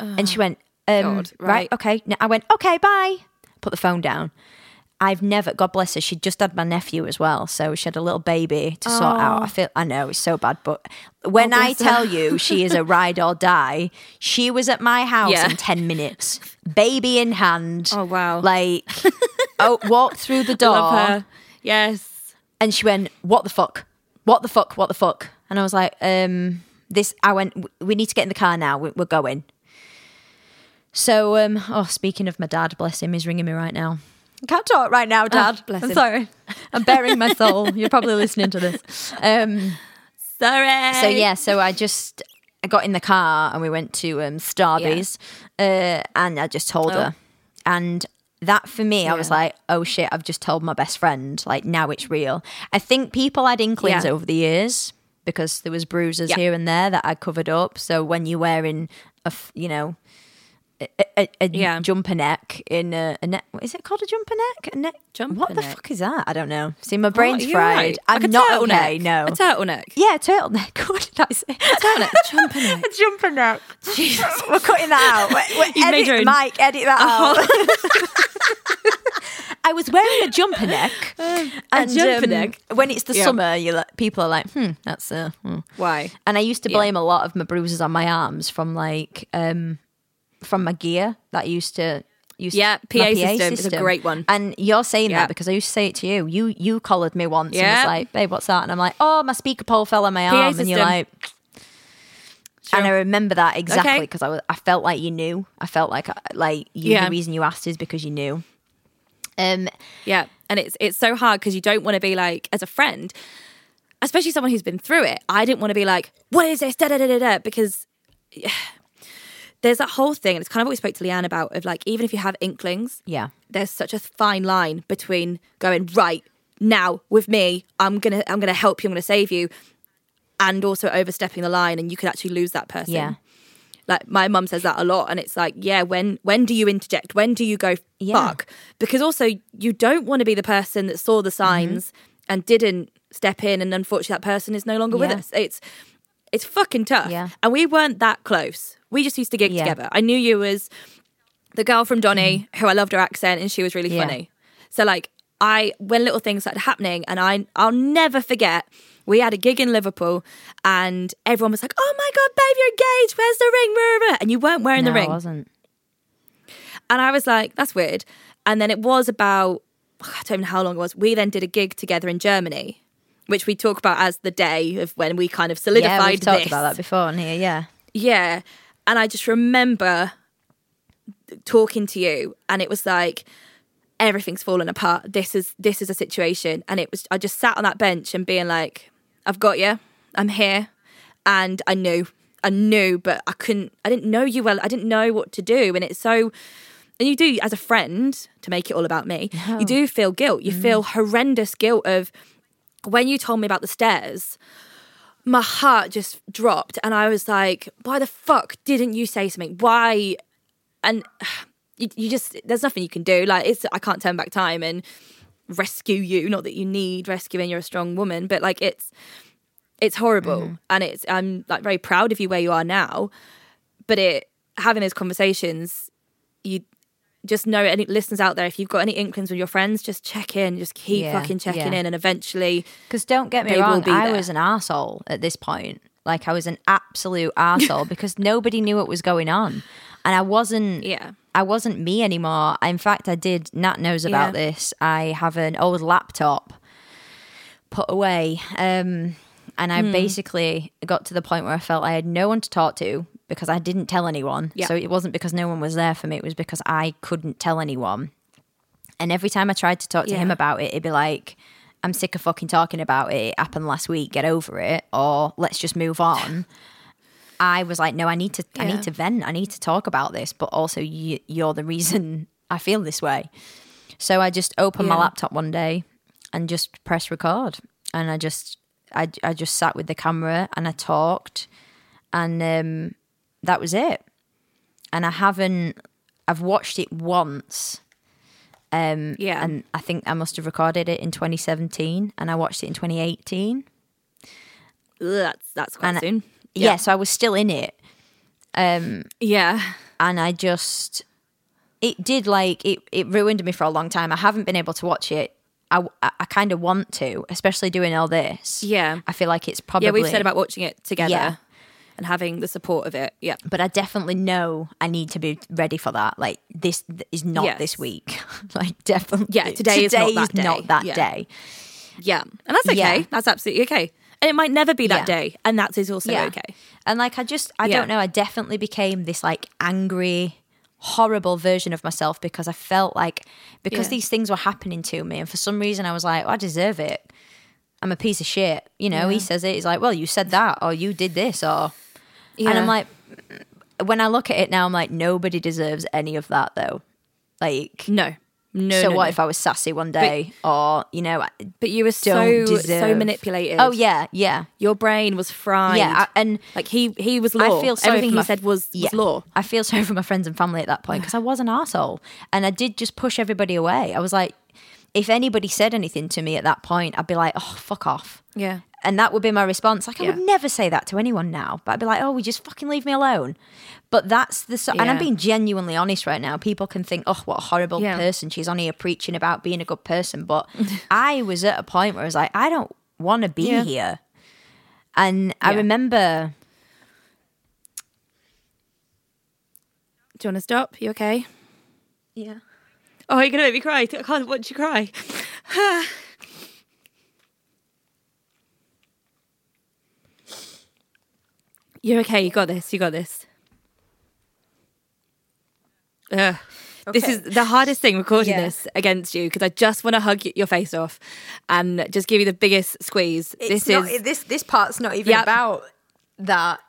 And she went, God, right, okay. I went, "Okay, bye." Put the phone down. I've never, God bless her, she just had my nephew as well. So she had a little baby to sort out. I know, it's so bad. But when I tell you she is a ride or die, she was at my house in 10 minutes, baby in hand. Oh, wow. Like, walked through the door. Love her. Yes. And she went, "What the fuck? What the fuck? What the fuck?" And I was like, I went, "We need to get in the car now. We're going." So, speaking of my dad, bless him, he's ringing me right now. I can't talk right now, Dad. Oh, bless him. I'm sorry. I'm bearing my soul. You're probably listening to this. Sorry. So, yeah, I got in the car and we went to Starby's and I just told her. And that for me, I was like, oh, shit, I've just told my best friend. Like, now it's real. I think people had inklings over the years because there was bruises here and there that I covered up. So when you're wearing, a jumper neck in a neck. Is it called a jumper neck? A neck jumper. What the fuck is that? I don't know. See, my brain's fried. Right. I'm like not okay. No, a turtleneck. Yeah, a turtleneck. What did I say? A turtleneck. Jumper neck. A jumper neck. Jesus, we're cutting that out. You edit, made Mike. Edit that out. I was wearing a jumper neck. Neck. When it's the summer, people are like, that's why. And I used to blame a lot of my bruises on my arms from from my gear that I used to use. Yeah, PA system is a great one. And you're saying that because I used to say it to you. You collared me once and was like, "Babe, what's that?" And I'm like, "Oh, my speaker pole fell on my PA arm." System. And you're like, sure. And I remember that exactly because I felt like you knew. I felt like you, the reason you asked is because you knew. And it's so hard because you don't want to be like, as a friend, especially someone who's been through it. I didn't want to be like, "What is this?" Because. There's that whole thing, and it's kind of what we spoke to Leanne about, of like, even if you have inklings, there's such a fine line between going, "Right, now with me, I'm gonna help you, I'm gonna save you," and also overstepping the line, and you could actually lose that person. Yeah. Like, my mum says that a lot, and it's like, when do you interject? When do you go, fuck? Because also, you don't want to be the person that saw the signs and didn't step in, and unfortunately that person is no longer with us. It's fucking tough. Yeah. And we weren't that close. We just used to gig together. I knew you as the girl from Donny, who I loved her accent, and she was really funny. So, like, when little things started happening, and I'll never forget, we had a gig in Liverpool, and everyone was like, "Oh my God, babe, you're engaged. Where's the ring?" And you weren't wearing the ring. No, I wasn't. And I was like, that's weird. And then it was about, I don't know how long it was, we then did a gig together in Germany, which we talk about as the day of when we kind of solidified this. Yeah, we've talked about that before on here, yeah. Yeah. And I just remember talking to you, and it was like, everything's fallen apart. This is a situation. And it was, I just sat on that bench and being like, "I've got you. I'm here." And I knew, but I didn't know you well. I didn't know what to do. And it's so, and you do, as a friend, to make it all about me, you do feel guilt. You feel horrendous guilt of, when you told me about the stairs, my heart just dropped, and I was like, "Why the fuck didn't you say something? Why?" And you just, there's nothing you can do. Like, I can't turn back time and rescue you. Not that you need rescuing, you're a strong woman, but like, it's horrible, and I'm like very proud of you where you are now. But having those conversations, you just know, any listeners out there, if you've got any inklings with your friends, just check in, just keep fucking checking in, and eventually, because don't get me wrong, I was an arsehole at this point. Like, I was an absolute arsehole because nobody knew what was going on, and I wasn't me anymore. In fact, I did, Nat knows about this, I have an old laptop put away, and I basically got to the point where I felt I had no one to talk to because I didn't tell anyone. So it wasn't because no one was there for me. It was because I couldn't tell anyone. And every time I tried to talk to him about it, he'd be like, "I'm sick of fucking talking about it. It happened last week. Get over it." Or, "Let's just move on." I was like, no, I need to vent. I need to talk about this. But also you're the reason I feel this way. So I just opened my laptop one day and just pressed record. And I just sat with the camera and I talked, and that was it. And I've watched it once. And I think I must have recorded it in 2017 and I watched it in 2018. That's quite soon. Yeah, so I was still in it. And I just, it did like, it ruined me for a long time. I haven't been able to watch it. I kind of want to, especially doing all this. Yeah. I feel like it's probably... Yeah, we've said about watching it together and having the support of it. Yeah. But I definitely know I need to be ready for that. Like, this is not this week. Like, definitely... Yeah, today is not that day. Yeah. And that's okay. Yeah. That's absolutely okay. And it might never be that day. And that is also okay. And, like, I don't know, I definitely became this, like, angry... horrible version of myself because I felt like these things were happening to me, and for some reason I was like, oh, I deserve it, I'm a piece of shit, you know. He says it, he's like, well, you said that, or you did this, or and I'm like, when I look at it now, I'm like, nobody deserves any of that though. Like, no. So what if I was sassy one day, or you know? But you were so manipulated. Oh yeah. Your brain was fried. Yeah, and like he was law. I feel so everything he said was law. I feel sorry for my friends and family at that point because I was an arsehole and I did just push everybody away. I was like, if anybody said anything to me at that point, I'd be like, oh, fuck off. Yeah, and that would be my response. Like I would never say that to anyone now, but I'd be like, oh, we just fucking leave me alone. But that's the and I'm being genuinely honest right now. People can think, oh, what a horrible person, she's on here preaching about being a good person, but I was at a point where I was like, I don't want to be here. And I remember. Do you want to stop? You okay? Yeah. Oh, you're gonna make me cry. I can't watch you cry. You're okay. You got this. Okay. This is the hardest thing, recording this against you, because I just want to hug your face off and just give you the biggest squeeze. This part's not even about that.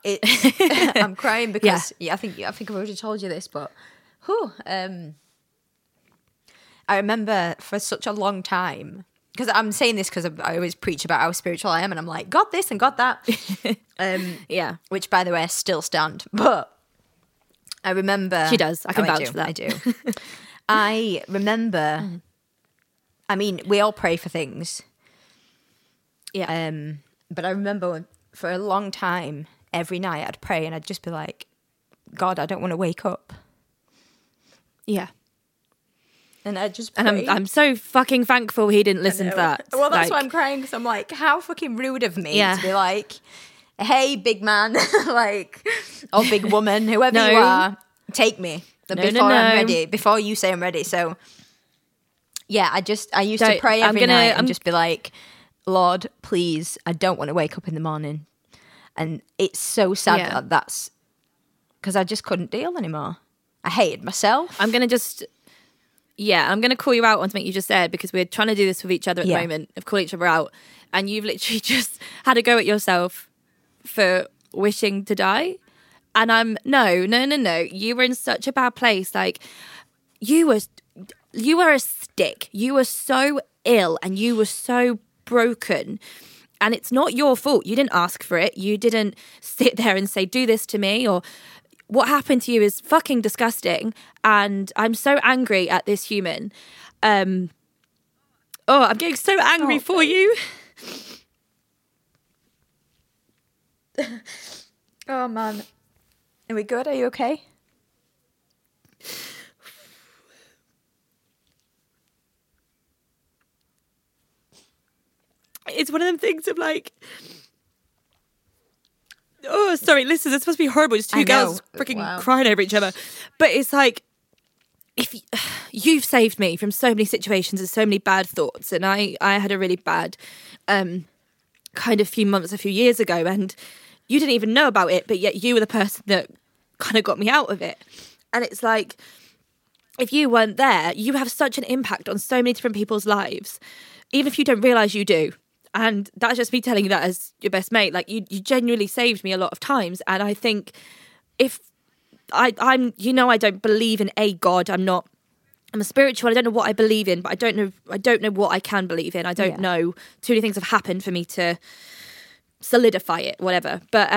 I'm crying because I think I've already told you this, but I remember for such a long time, because I'm saying this because I always preach about how spiritual I am, and I'm like, got this and got that. Which, by the way, I still stand, but. I remember... She does. I can vouch for that. I do. I remember... I mean, we all pray for things. Yeah. But I remember for a long time, every night I'd pray and I'd just be like, God, I don't want to wake up. Yeah. And I just pray. And I'm so fucking thankful he didn't listen to that. Well, that's why I'm crying, because I'm like, how fucking rude of me to be like... Hey, big man, like, or big woman, whoever you are, take me I'm ready, before you say I'm ready. So, yeah, I used to pray every night and just be like, Lord, please, I don't want to wake up in the morning. And it's so sad that that's, because I just couldn't deal anymore. I hated myself. I'm going to call you out on something you just said, because we're trying to do this with each other at the moment, of calling each other out, and you've literally just had a go at yourself for wishing to die. And I'm no, you were in such a bad place, like you were a stick, you were so ill and you were so broken, and it's not your fault. You didn't ask for it. You didn't sit there and say, do this to me, or what happened to you is fucking disgusting and I'm so angry at this human. I'm getting so angry for you. Oh man, are we good? Are you okay? It's one of them things of like, oh, sorry, listeners, it's supposed to be horrible. It's two girls freaking crying over each other, but it's like, if you've saved me from so many situations and so many bad thoughts, and I had a really bad, kind of a few years ago, and you didn't even know about it, but yet you were the person that kind of got me out of it. And it's like, if you weren't there, you have such an impact on so many different people's lives, even if you don't realise you do. And that's just me telling you that as your best mate. Like, you genuinely saved me a lot of times. And I think if I'm, you know, I don't believe in a God. I'm a spiritual. I don't know what I believe in, but I don't know what I can believe in. I don't know. Too many things have happened for me to solidify it, whatever. But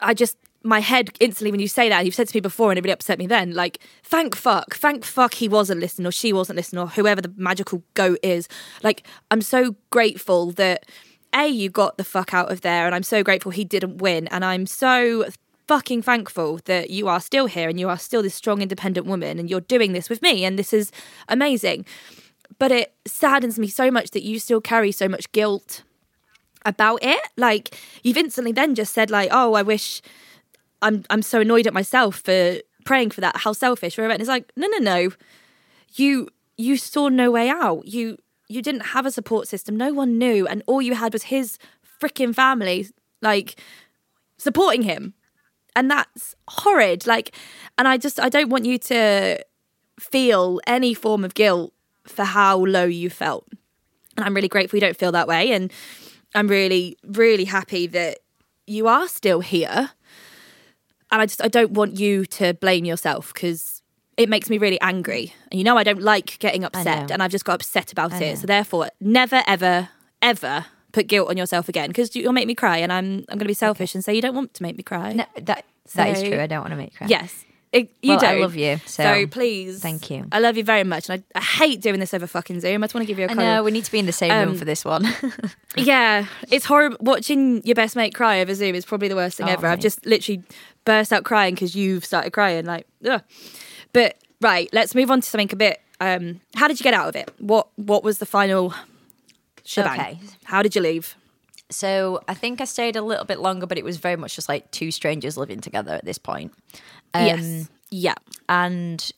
I just, my head instantly, when you say that, and you've said to me before and it really upset me then, like, thank fuck he wasn't listening, or she wasn't listening, or whoever the magical goat is. Like, I'm so grateful that A, you got the fuck out of there, and I'm so grateful he didn't win, and I'm so fucking thankful that you are still here and you are still this strong, independent woman, and you're doing this with me, and this is amazing. But it saddens me so much that you still carry so much guilt about it. Like, you've instantly then just said, like, oh, I wish, I'm so annoyed at myself for praying for that, how selfish. And it's like, no, you saw no way out. You didn't have a support system, no one knew, and all you had was his freaking family, like, supporting him. And that's horrid. Like, and I don't want you to feel any form of guilt for how low you felt. And I'm really grateful you don't feel that way. And I'm really, really happy that you are still here. And I don't want you to blame yourself, because it makes me really angry. And you know, I don't like getting upset, and I've just got upset about it. So therefore, never, ever, ever put guilt on yourself again, because you'll make me cry, and I'm going to be selfish and say you don't want to make me cry. No, that is true. I don't want to make you cry. Yes. You don't. I love you. So please. Thank you. I love you very much. And I hate doing this over fucking Zoom. I just want to give you a call. No, we need to be in the same room for this one. Yeah. It's horrible. Watching your best mate cry over Zoom is probably the worst thing ever. Mate. I've just literally burst out crying because you've started crying. Like, ugh. But right, let's move on to something a bit. How did you get out of it? What was the final shebang? Okay. How did you leave? So I think I stayed a little bit longer, but it was very much just like two strangers living together at this point. Yes. Yeah. And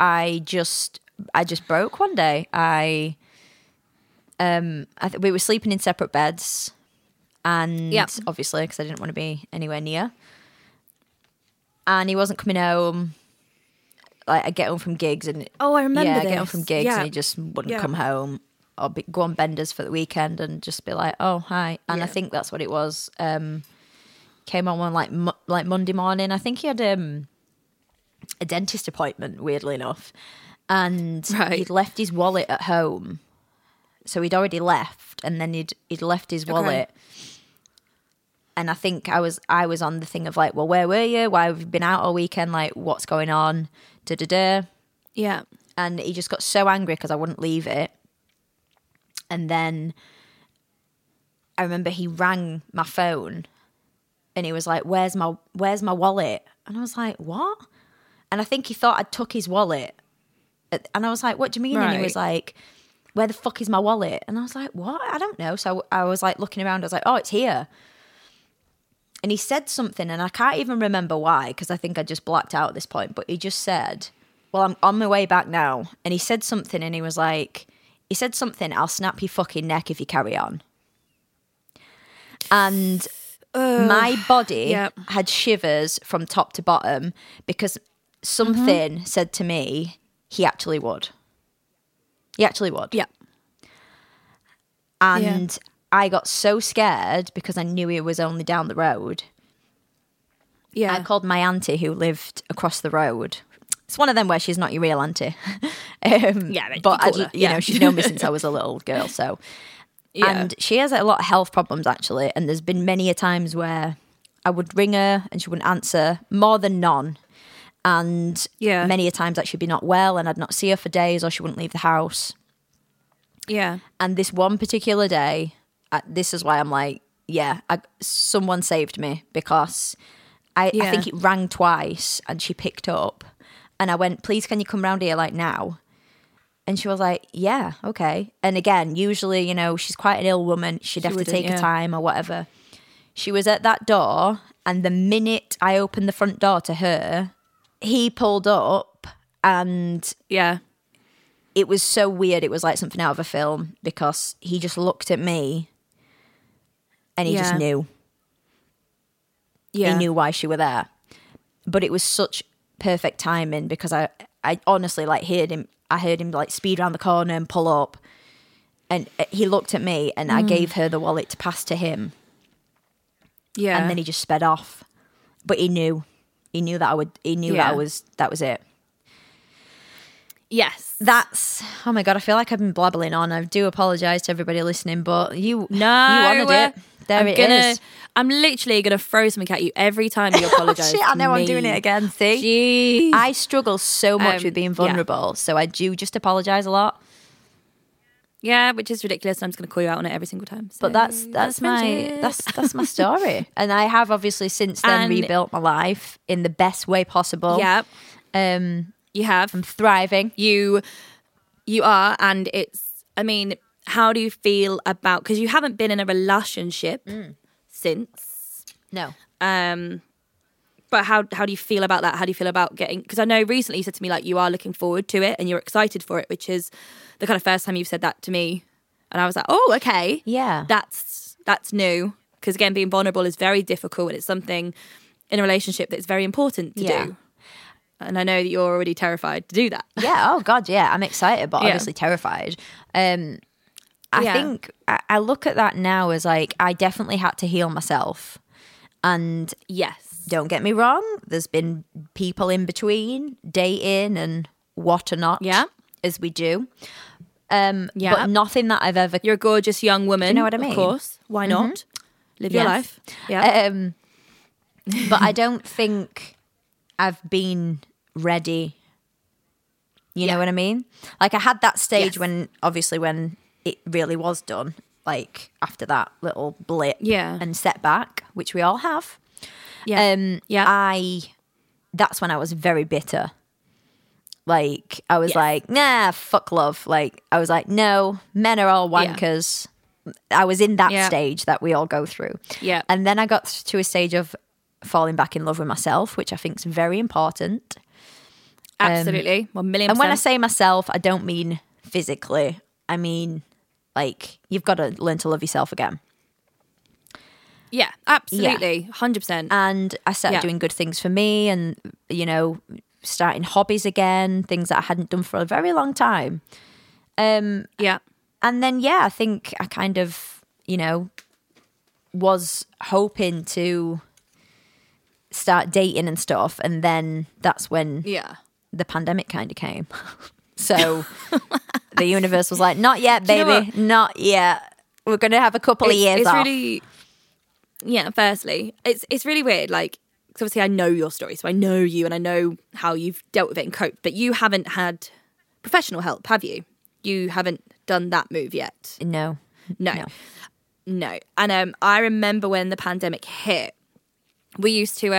I just broke one day. We were sleeping in separate beds, and obviously because I didn't want to be anywhere near. And he wasn't coming home. Like, I get home from gigs, and I get home from gigs, and he just wouldn't come home. Or go on benders for the weekend and just be like, oh, hi. And I think that's what it was. Came on one like Monday morning. I think he had a dentist appointment, weirdly enough. And he'd left his wallet at home. So he'd already left, and then he'd left his wallet. And I think I was on the thing of like, well, where were you? Why have you been out all weekend? Like, what's going on? Yeah. And he just got so angry because I wouldn't leave it. And then I remember he rang my phone, and he was like, where's my wallet? And I was like, what? And I think he thought I'd took his wallet. And I was like, what do you mean? Right. And he was like, where the fuck is my wallet? And I was like, what? I don't know. So I was like looking around. I was like, oh, it's here. And he said something, and I can't even remember why, because I think I just blacked out at this point. But he just said, well, I'm on my way back now. And he said something, and he was like, I'll snap your fucking neck if you carry on. And my body had shivers from top to bottom, because something said to me, he actually would. Yeah. And I got so scared, because I knew he was only down the road. Yeah. I called my auntie who lived across the road. It's one of them where she's not your real auntie. But you know, she's known me since I was a little girl. So, and she has a lot of health problems, actually. And there's been many a times where I would ring her and she wouldn't answer, more than none. And many a times that she'd be not well, and I'd not see her for days, or she wouldn't leave the house. Yeah. And this one particular day, this is why I'm like, someone saved me, because I think it rang twice and she picked up. And I went, please, can you come round here, like, now? And she was like, yeah, okay. And again, usually, you know, she's quite an ill woman. She'd have to take her time or whatever. She was at that door, and the minute I opened the front door to her, he pulled up, and it was so weird. It was like something out of a film, because he just looked at me, and he just knew. Yeah. He knew why she were there. But it was such perfect timing, because I honestly like heard him like speed around the corner and pull up, And he looked at me and I gave her the wallet to pass to him. Yeah. And then he just sped off. But he knew that I would, that was it. Yes. That's, oh my God, I feel like I've been blabbling on. I do apologise to everybody listening, but you honoured it. There it is. I'm literally going to throw something at you every time you apologise. Shit, I know I'm doing it again, see? Jeez. I struggle so much with being vulnerable, so I do just apologise a lot. Yeah, which is ridiculous. I'm just going to call you out on it every single time. So. But that's my story. And I have obviously since then rebuilt my life in the best way possible. Yeah. You have. I'm thriving. You are. And it's, I mean, how do you feel about, because you haven't been in a relationship since. No. But how do you feel about that? How do you feel about getting, because I know recently you said to me like you are looking forward to it and you're excited for it, which is the kind of first time you've said that to me. And I was like, oh, okay. Yeah. That's new. Because again, being vulnerable is very difficult and it's something in a relationship that's very important to do. And I know that you're already terrified to do that. Yeah. Oh God. Yeah. I'm excited, but obviously terrified. I think I look at that now as like, I definitely had to heal myself. And yes, don't get me wrong. There's been people in between, dating and what or not. Yeah. As we do. But nothing that I've ever. You're a gorgeous young woman. Do you know what I mean? Of course. Why not? Live your life. Yeah. But I don't think I've been ready. You know what I mean? Like I had that stage when it really was done, like after that little blip and setback, which we all have. Yeah. That's when I was very bitter. Like I was like, nah, fuck love. Like I was like, no, men are all wankers. Yeah. I was in that stage that we all go through. Yeah. And then I got to a stage of falling back in love with myself, which I think is very important. Absolutely. 1,000,000%. And when I say myself, I don't mean physically. I mean, like, you've got to learn to love yourself again. Yeah, absolutely. Yeah. 100%. And I started doing good things for me and, you know, starting hobbies again, things that I hadn't done for a very long time. And then, I think I kind of, you know, was hoping to start dating and stuff, and then that's when the pandemic kind of came. So the universe was like, not yet, baby, you know, not yet, we're gonna have a couple of years off. Really, firstly it's really weird, like, because obviously I know your story, so I know you and I know how you've dealt with it and coped, but you haven't had professional help, have you? You haven't done that move yet? No. And I remember when the pandemic hit, we used to,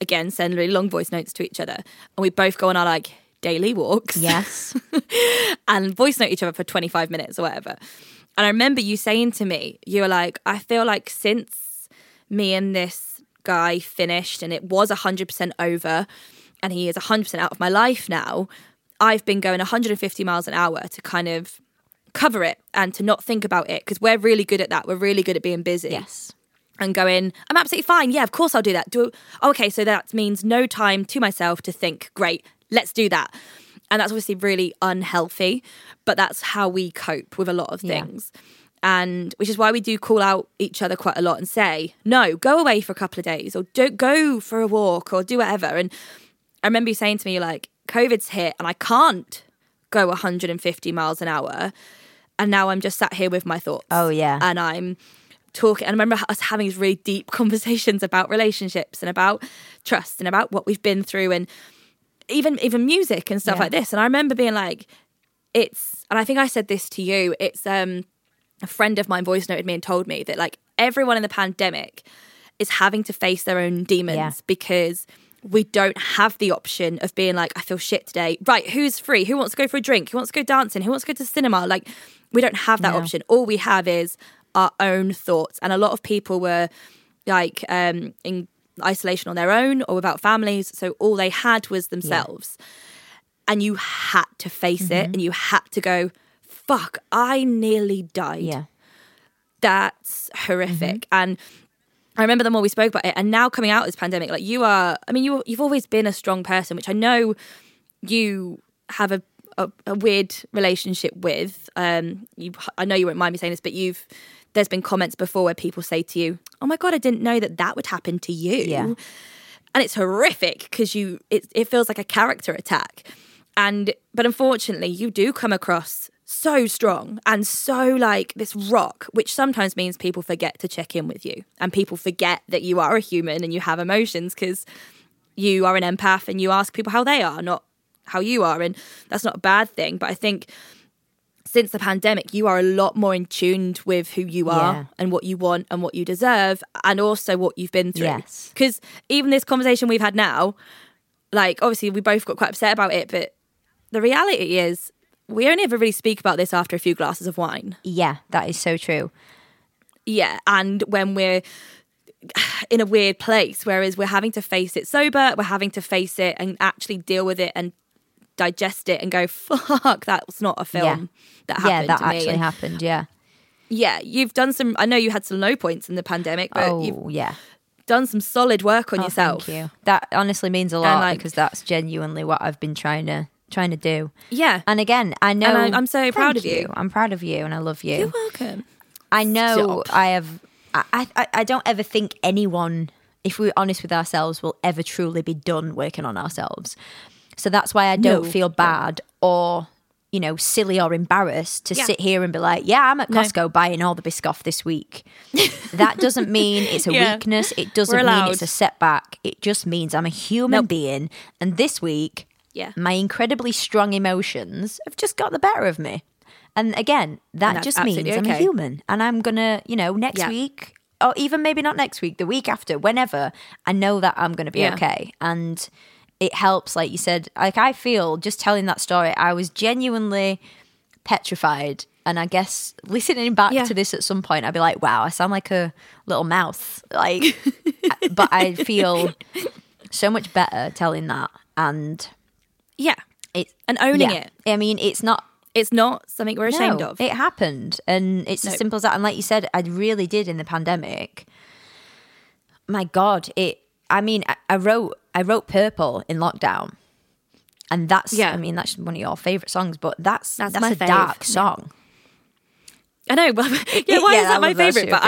again, send really long voice notes to each other. And we both go on our, like, daily walks. Yes. And voice note each other for 25 minutes or whatever. And I remember you saying to me, you were like, I feel like since me and this guy finished and it was 100% over and he is 100% out of my life now, I've been going 150 miles an hour to kind of cover it and to not think about it. Because we're really good at that. We're really good at being busy. Yes. And going, I'm absolutely fine. Yeah, of course I'll do that. Okay, so that means no time to myself to think, great, let's do that. And that's obviously really unhealthy, but that's how we cope with a lot of things. And which is why we do call out each other quite a lot and say, no, go away for a couple of days or don't go for a walk or do whatever. And I remember you saying to me, like, COVID's hit and I can't go 150 miles an hour. And now I'm just sat here with my thoughts. Oh, yeah. And I'm talking, and I remember us having these really deep conversations about relationships and about trust and about what we've been through and even music and stuff like this. And I remember being like, it's, and I think I said this to you, it's a friend of mine voice noted me and told me that, like, everyone in the pandemic is having to face their own demons because we don't have the option of being like, I feel shit today. Right, who's free? Who wants to go for a drink? Who wants to go dancing? Who wants to go to the cinema? Like, we don't have that option. All we have is our own thoughts. And a lot of people were like in isolation on their own or without families, so all they had was themselves. And you had to face it, and you had to go, fuck, I nearly died. That's horrific. And I remember the more we spoke about it, and now coming out of this pandemic, like, you are, I mean, you've always been a strong person, which I know you have a a weird relationship with. I know you won't mind me saying this, but there's been comments before where people say to you, "Oh my God, I didn't know that would happen to you." Yeah. And it's horrific because it feels like a character attack. But unfortunately, you do come across so strong and so like this rock, which sometimes means people forget to check in with you and people forget that you are a human and you have emotions because you are an empath and you ask people how they are, not how you are. And that's not a bad thing. But I think since the pandemic, you are a lot more in tune with who you are and what you want and what you deserve and also what you've been through. Because even this conversation we've had now, like obviously we both got quite upset about it, but the reality is we only ever really speak about this after a few glasses of wine. Yeah, that is so true. Yeah, and when we're in a weird place, whereas we're having to face it sober, we're having to face it and actually deal with it and digest it and go, fuck, that's not a film that happened to me. Yeah, that actually happened, yeah. Yeah, you've done some, I know you had some low points in the pandemic, but you've done some solid work on yourself. Thank you. That honestly means a lot because that's genuinely what I've been trying to do. Yeah. And again, I know. And I'm so proud of you. I'm proud of you and I love you. You're welcome. I know. Stop. I don't ever think anyone, if we're honest with ourselves, will ever truly be done working on ourselves. So that's why I don't feel bad or, you know, silly or embarrassed to sit here and be like, I'm at Costco buying all the Biscoff this week. That doesn't mean it's a weakness. It doesn't mean it's a setback. It just means I'm a human being. And this week, my incredibly strong emotions have just got the better of me. And again, that just means I'm a human. And I'm going to, you know, next week, or even maybe not next week, the week after, whenever, I know that I'm going to be okay. And it helps, like you said, like I feel just telling that story, I was genuinely petrified. And I guess listening back to this at some point, I'd be like, wow, I sound like a little mouse. Like, but I feel so much better telling that. And owning it. I mean, it's not something we're ashamed of. It happened. And it's as simple as that. And like you said, I really did in the pandemic. My God, I wrote Purple in lockdown. And that's, I mean, that's one of your favourite songs, but that's a dark song. Yeah. I know. Well, why is that my favourite? But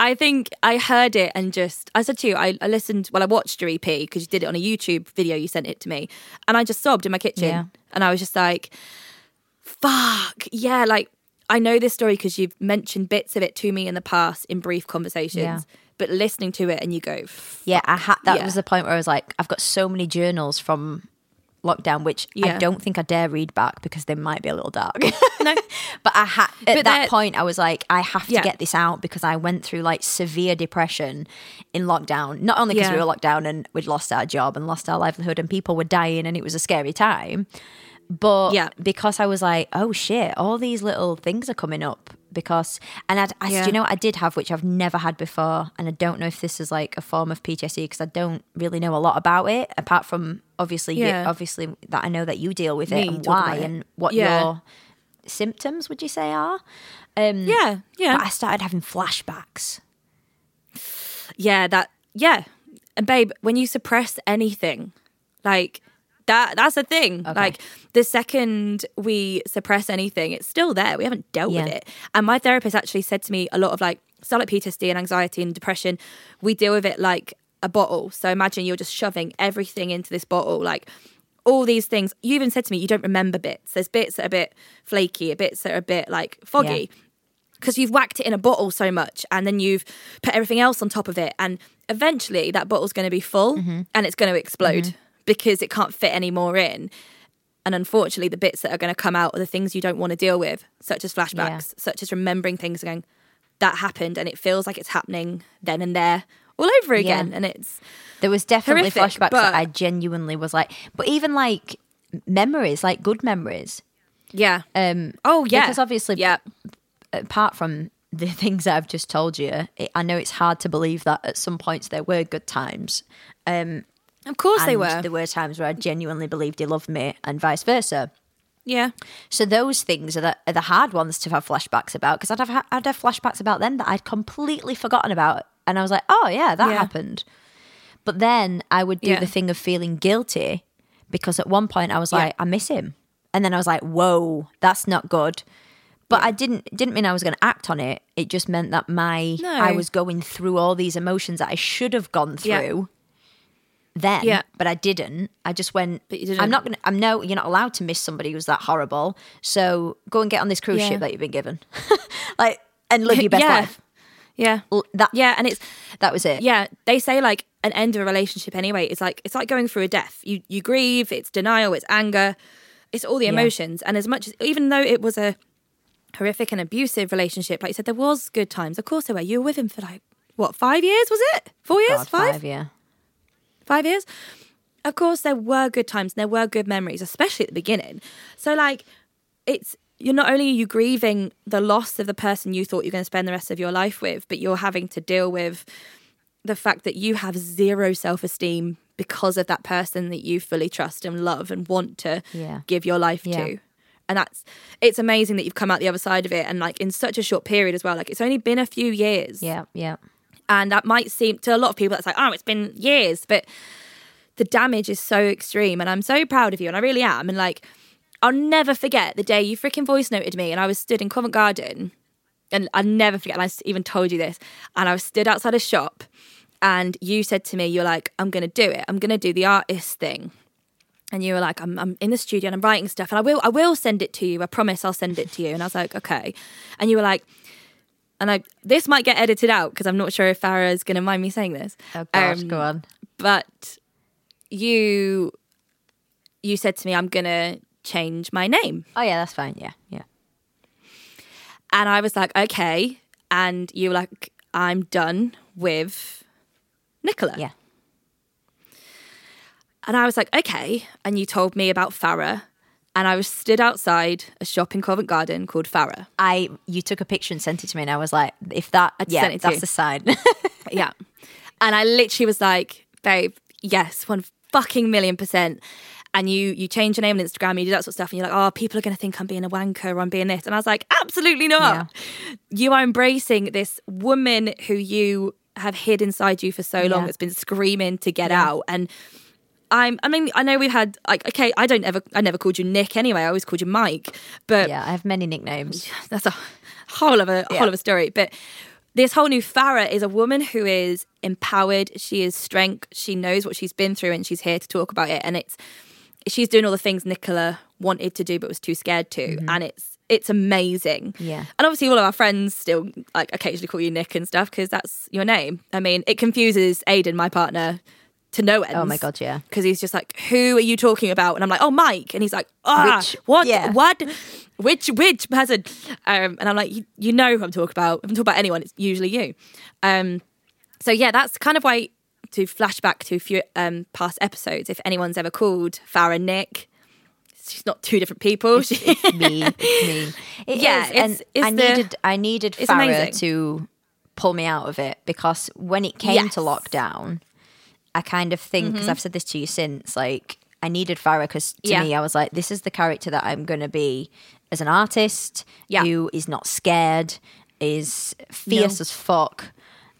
I think I heard it and just, I said to you, I listened, well, I watched your EP because you did it on a YouTube video, you sent it to me. And I just sobbed in my kitchen. Yeah. And I was just like, fuck, yeah, like I know this story because you've mentioned bits of it to me in the past in brief conversations, but listening to it and you go, fuck. Yeah, that was the point where I was like, I've got so many journals from lockdown, which I don't think I dare read back because they might be a little dark. No. But at that point I was like, I have to get this out because I went through like severe depression in lockdown, not only because we were locked down and we'd lost our job and lost our livelihood and people were dying and it was a scary time. But because I was like, oh shit, all these little things are coming up because, and I do you know what I did have, which I've never had before. And I don't know if this is like a form of PTSD because I don't really know a lot about it apart from obviously that I know that you deal with it and why and what your symptoms would you say are. But I started having flashbacks. And babe, when you suppress anything, like, that's the thing. Okay. Like the second we suppress anything, it's still there. We haven't dealt with it. And my therapist actually said to me a lot of like stuff like PTSD and anxiety and depression, we deal with it like a bottle. So imagine you're just shoving everything into this bottle, like all these things. You even said to me, you don't remember bits. There's bits that are a bit flaky, bits that are a bit like foggy because you've whacked it in a bottle so much and then you've put everything else on top of it. And eventually that bottle's going to be full and it's going to explode. Mm-hmm. Because it can't fit any more in. And unfortunately, the bits that are going to come out are the things you don't want to deal with, such as flashbacks, such as remembering things and going, that happened and it feels like it's happening then and there all over again. And there was definitely horrific, flashbacks that I genuinely was like, but even like memories, like good memories. Yeah. Because obviously, apart from the things that I've just told you, I know it's hard to believe that at some points there were good times. Of course they were. There were times where I genuinely believed he loved me and vice versa. Yeah. So those things are the hard ones to have flashbacks about because I'd have flashbacks about them that I'd completely forgotten about. And I was like, oh yeah, that happened. But then I would do the thing of feeling guilty because at one point I was like, I miss him. And then I was like, whoa, that's not good. But I didn't mean I was going to act on it. It just meant that I was going through all these emotions that I should have gone through then, but I didn't. I just went, no, you're not allowed to miss somebody who's that horrible. So go and get on this cruise ship that you've been given. Like, and live your best life. Yeah. That was it. Yeah. They say like an end of a relationship anyway. It's like going through a death. You grieve, it's denial, it's anger, it's all the emotions. And as much as, even though it was a horrific and abusive relationship, like you said, there was good times. Of course there were. You were with him for like, what, 5 years, was it? 4 years? God, five? 5 years? Of course there were good times and there were good memories, especially at the beginning. So like, you're not only are you grieving the loss of the person you thought you were going to spend the rest of your life with, but you're having to deal with the fact that you have zero self-esteem because of that person that you fully trust and love and want to give your life to. And it's amazing that you've come out the other side of it, and like in such a short period as well. Like it's only been a few years. Yeah, yeah. And that might seem to a lot of people that's like, oh, it's been years, but the damage is so extreme. And I'm so proud of you, and I really am. And like, I'll never forget the day you freaking voice noted me, and I was stood in Covent Garden, and I'll never forget, and I even told you this, and I was stood outside a shop, and you said to me, you're like, I'm going to do it. I'm going to do the artist thing. And you were like, I'm in the studio and I'm writing stuff, and I will send it to you. I promise I'll send it to you. And I was like, okay. And you were like, this might get edited out because I'm not sure if Farah is going to mind me saying this. Oh gosh, go on. But you said to me, I'm going to change my name. Oh yeah, that's fine. Yeah. And I was like, okay. And you were like, I'm done with Nicola. Yeah. And I was like, okay. And you told me about Farah, and I was stood outside a shop in Covent Garden called Farah. You took a picture and sent it to me, and I was like, if that, sent it to that's you. A sign. Yeah. And I literally was like, babe, yes, 1,000,000%. And you change your name on Instagram, you do that sort of stuff, and you're like, oh, people are going to think I'm being a wanker or I'm being this. And I was like, absolutely not. Yeah. You are embracing this woman who you have hid inside you for so long that's been screaming to get out. And I know we've had, like, okay, I never called you Nick anyway. I always called you Mike. But yeah, I have many nicknames. That's a whole other story. But this whole new Farah is a woman who is empowered. She is strength. She knows what she's been through, and she's here to talk about it. And she's doing all the things Nicola wanted to do but was too scared to. Mm-hmm. And it's amazing. Yeah. And obviously all of our friends still like occasionally call you Nick and stuff because that's your name. I mean, it confuses Aidan, my partner, to no ends. Oh my God, yeah. Because he's just like, who are you talking about? And I'm like, oh, Mike. And he's like, which person? And I'm like, you know who I'm talking about. If I'm talking about anyone, it's usually you. So yeah, that's kind of why... to flash back to a few past episodes, if anyone's ever called Farah Nick, she's not two different people. It's me. I needed Farah to pull me out of it, because when it came to lockdown, I kind of think, because I've said this to you since, like I needed Farah because to me, I was like, this is the character that I'm going to be as an artist who is not scared, is fierce as fuck,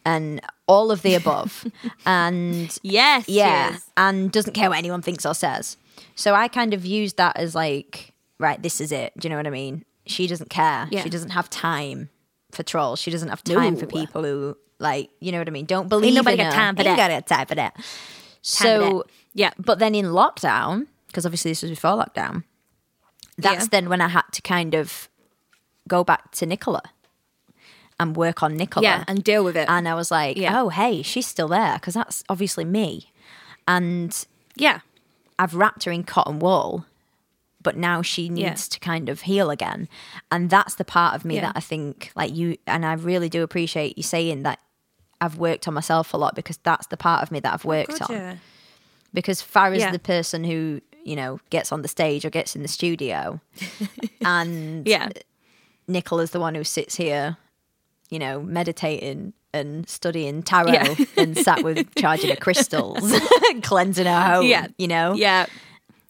and all of the above, and and doesn't care what anyone thinks or says. So I kind of used that as like, right, this is it. Do you know what I mean? She doesn't care. Yeah. She doesn't have time for trolls. She doesn't have time for people who, like, you know what I mean? Don't believe in her. Ain't nobody got time for that. Ain't got time for that. So yeah, but then in lockdown, because obviously this was before lockdown, that's then when I had to kind of go back to Nicola. And work on Nicola. Yeah, and deal with it. And I was like, oh, hey, she's still there, because that's obviously me. And I've wrapped her in cotton wool, but now she needs to kind of heal again. And that's the part of me that I think, like you, and I really do appreciate you saying that I've worked on myself a lot, because that's the part of me that I've worked on. Yeah. Because Farah's the person who, you know, gets on the stage or gets in the studio. And Nicola's the one who sits here, you know, meditating and studying tarot and sat with charging her crystals, cleansing her home, you know? Yeah.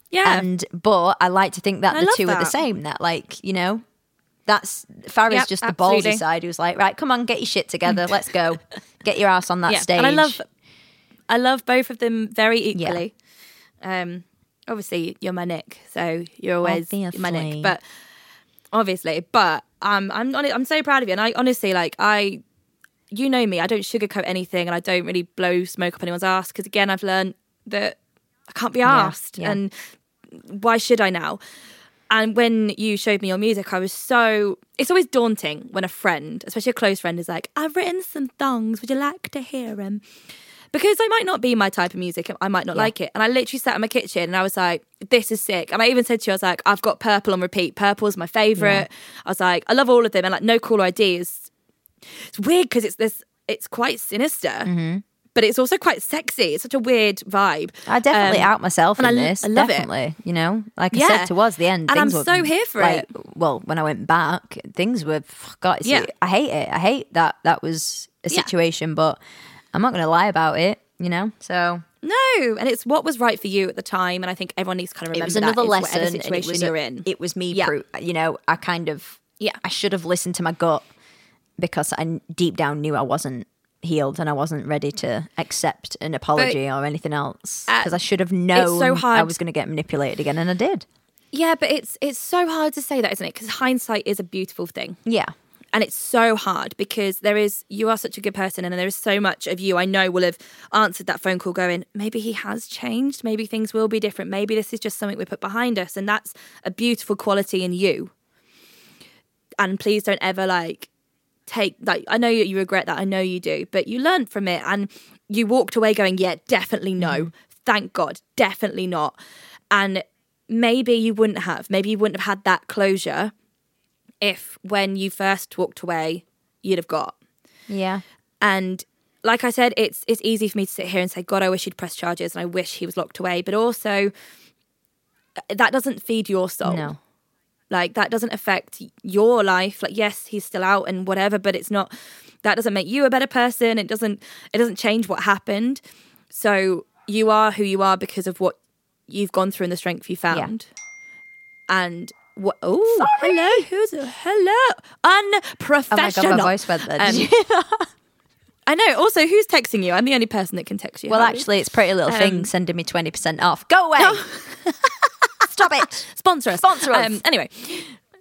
Yeah. But I like to think that the two are the same, that like, you know, that's, Farah's just the ballsy side who's like, right, come on, get your shit together, let's go, get your ass on that stage. And I love both of them very equally. obviously you're my Nick, so you're always my Nick. But obviously, but I'm so proud of you, and I honestly, like, I, you know me, I don't sugarcoat anything, and I don't really blow smoke up anyone's ass, because again, I've learned that I can't be arsed, and why should I now? And when you showed me your music, I was so... It's always daunting when a friend, especially a close friend, is like, I've written some songs, would you like to hear them? Because they might not be my type of music, I might not like it. And I literally sat in my kitchen and I was like, this is sick. And I even said to you, I was like, I've got Purple on repeat. Purple's my favourite. Yeah. I was like, I love all of them. And like, No Caller ID is... It's weird because it's quite sinister. Mm-hmm. But it's also quite sexy. It's such a weird vibe. I definitely out myself in this. I love it. You know, like I said, towards the end, and things were... And I'm so here for it. Well, when I went back, things were... God, I hate it. I hate that that was a situation, but I'm not going to lie about it, you know, so... No, and it's what was right for you at the time, and I think everyone needs to kind of remember that. It was another lesson. Whatever situation you're in. It was me, you know, I kind of... Yeah. I should have listened to my gut because I deep down knew I wasn't healed and I wasn't ready to accept an apology or anything else, because I should have known I was going to get manipulated again, and I did. Yeah, but it's so hard to say that, isn't it? Because hindsight is a beautiful thing. Yeah. And it's so hard because you are such a good person, and there is so much of you I know will have answered that phone call going, maybe he has changed, maybe things will be different, maybe this is just something we put behind us, and that's a beautiful quality in you. And please don't ever I know you regret that, I know you do, but you learned from it and you walked away going, yeah, definitely no, thank God, definitely not. And maybe you wouldn't have had that closure if when you first walked away you'd have got. Yeah. And like I said, it's easy for me to sit here and say, God, I wish he'd pressed charges and I wish he was locked away, but also that doesn't feed your soul. No. Like, that doesn't affect your life. Like, yes, he's still out and whatever, but it's not, that doesn't make you a better person. It doesn't change what happened. So you are who you are because of what you've gone through and the strength you found. Yeah. And what, oh, hello, hello. Unprofessional. Oh my God, my voice went there. I know. Also, who's texting you? I'm the only person that can text you. Well, actually, it's Pretty Little Thing sending me 20% off. Go away. Oh. Stop it. Sponsor us. Sponsor us. Anyway,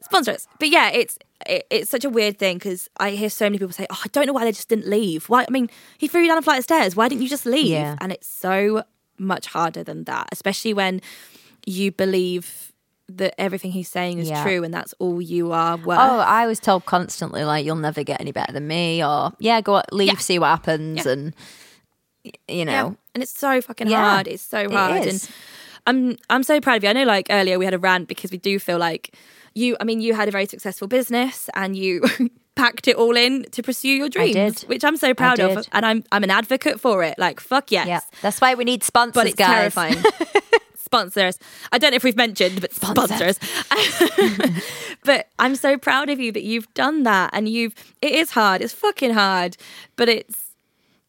sponsor us. But yeah, it's such a weird thing because I hear so many people say, oh, I don't know why they just didn't leave. Why? I mean, he threw you down a flight of stairs. Why didn't you just leave? Yeah. And it's so much harder than that, especially when you believe that everything he's saying is true and that's all you are worth. Oh, I was told constantly, like, you'll never get any better than me, or go leave, see what happens and, you know. Yeah. And it's so fucking hard. It's so hard. It is. And I'm so proud of you. I know, like, earlier we had a rant because we do feel like you had a very successful business and you packed it all in to pursue your dreams. I did. Which I'm so proud of. And I'm an advocate for it. Like, fuck yes. Yeah. That's why we need sponsors, guys. But it's terrifying. Sponsors. I don't know if we've mentioned, but sponsors. But I'm so proud of you that you've done that, and it is hard. It's fucking hard. But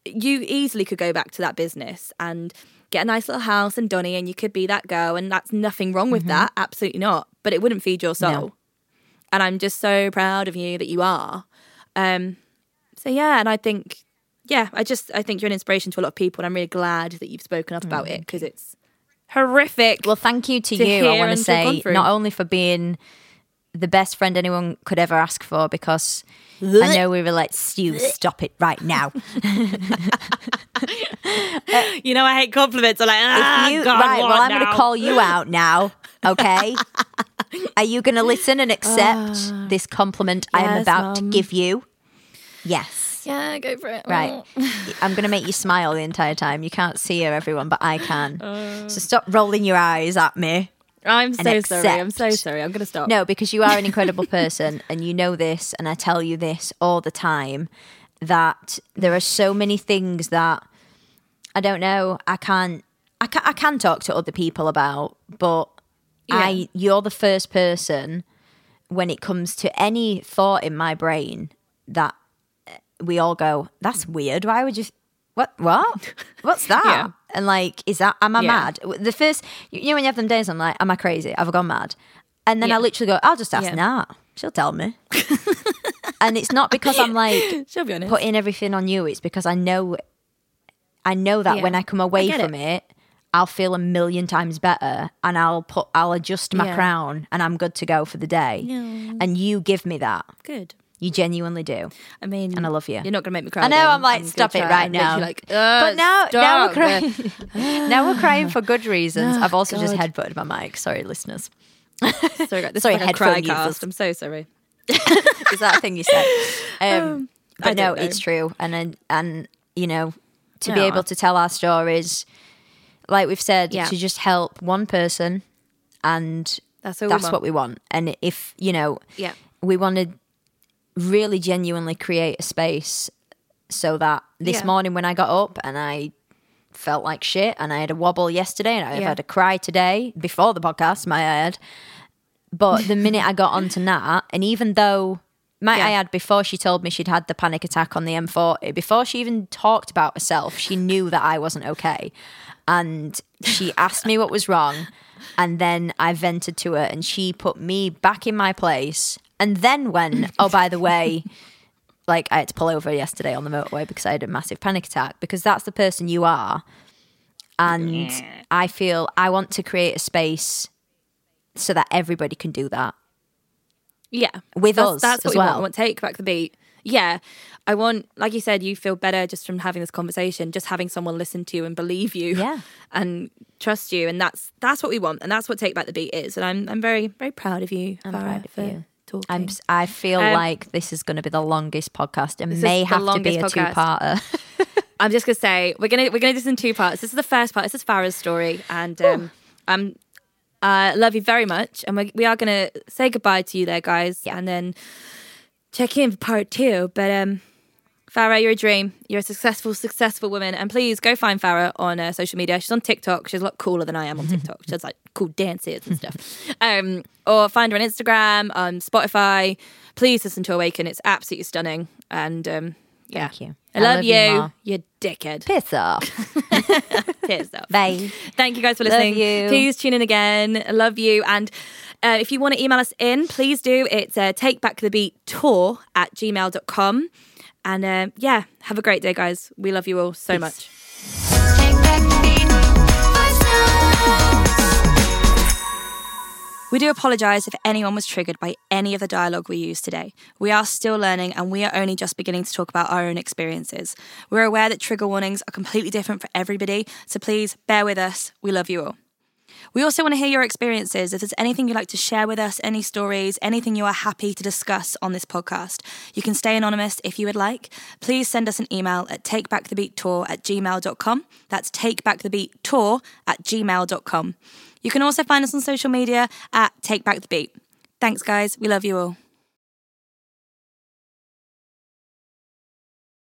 you easily could go back to that business and get a nice little house and Donnie, and you could be that girl, and that's nothing wrong with that, absolutely not, but it wouldn't feed your soul. No. And I'm just so proud of you that you are. And I think, I think you're an inspiration to a lot of people, and I'm really glad that you've spoken up about it because it's horrific. Well, thank you to you, I want to say, not only for being the best friend anyone could ever ask for, because I know we were like, Stu, stop it right now. You know, I hate compliments. I'm like, God, right, well, I'm going to call you out now, okay? Are you going to listen and accept this compliment I am about to give you? Yes. Yeah, go for it. Right. I'm going to make you smile the entire time. You can't see her, everyone, but I can. So stop rolling your eyes at me. I'm so sorry. I'm going to stop. No, because you are an incredible person, and you know this, and I tell you this all the time, that there are so many things that I don't know, I can talk to other people about, but you're the first person when it comes to any thought in my brain that we all go, that's weird. Why would you... What? What's that? And like, am I mad? The first, you know, when you have them days, I'm like, am I crazy? Have I gone mad? And then I literally go, I'll just ask Nat. She'll tell me. And it's not because I'm like, she'll be honest, putting everything on you. It's because I know that when I come away from it, I'll feel a million times better, and I'll adjust my crown, and I'm good to go for the day. Yeah. And you give me that. Good. You genuinely do. I mean, and I love you. You're not gonna make me cry. I know. Again. I'm like, stop it right now. Like, but now we're crying. Now we're crying for good reasons. Oh, I've also just headbutted my mic. Sorry, listeners. Sorry, this is like a cry cast. I'm so sorry. Is that a thing you said? But no, it's true. And you know, to be able to tell our stories, like we've said, to just help one person, and that's what we want. And if you know, we wanted. Really genuinely create a space so that this morning when I got up and I felt like shit and I had a wobble yesterday and I've had a cry today before the podcast, my head. But the minute I got onto Nat, and even though I had, before she told me she'd had the panic attack on the M40, before she even talked about herself, she knew that I wasn't okay. And she asked me what was wrong. And then I vented to her and she put me back in my place. And then when, oh, by the way, like I had to pull over yesterday on the motorway because I had a massive panic attack, because that's the person you are. And I feel I want to create a space so that everybody can do that. Yeah. With us as well. That's what we want. I want to take back the beat. Yeah. I want, like you said, you feel better just from having this conversation, just having someone listen to you and believe you and trust you. And that's what we want. And that's what Take Back the Beat is. And I'm very, very proud of you. I'm proud of you. I feel like this is going to be the longest podcast. It may have to be a two-parter. I'm just going to say we're going to do this in two parts. This is the first part. This is Farah's story, and I love you very much. And we are going to say goodbye to you there, guys, and then check in for part two. But Farah, you're a dream. You're a successful woman, and please go find Farah on social media. She's on TikTok. She's a lot cooler than I am on TikTok. She does like cool dances and stuff. Or find her on Instagram, on Spotify. Please listen to Awaken. It's absolutely stunning. And thank you. I love you. You dickhead. Piss off. Piss off. Bye. Thank you guys for listening. Love you. Please tune in again. I love you. And if you want to email us in, please do. It's takebackthebeattour@gmail.com. And have a great day, guys. We love you all so much. Take back the beat. We do apologise if anyone was triggered by any of the dialogue we used today. We are still learning and we are only just beginning to talk about our own experiences. We're aware that trigger warnings are completely different for everybody, so please bear with us. We love you all. We also want to hear your experiences. If there's anything you'd like to share with us, any stories, anything you are happy to discuss on this podcast, you can stay anonymous if you would like. Please send us an email at takebackthebeattour@gmail.com. That's takebackthebeattour@gmail.com. You can also find us on social media at Take Back The Beat. Thanks, guys. We love you all.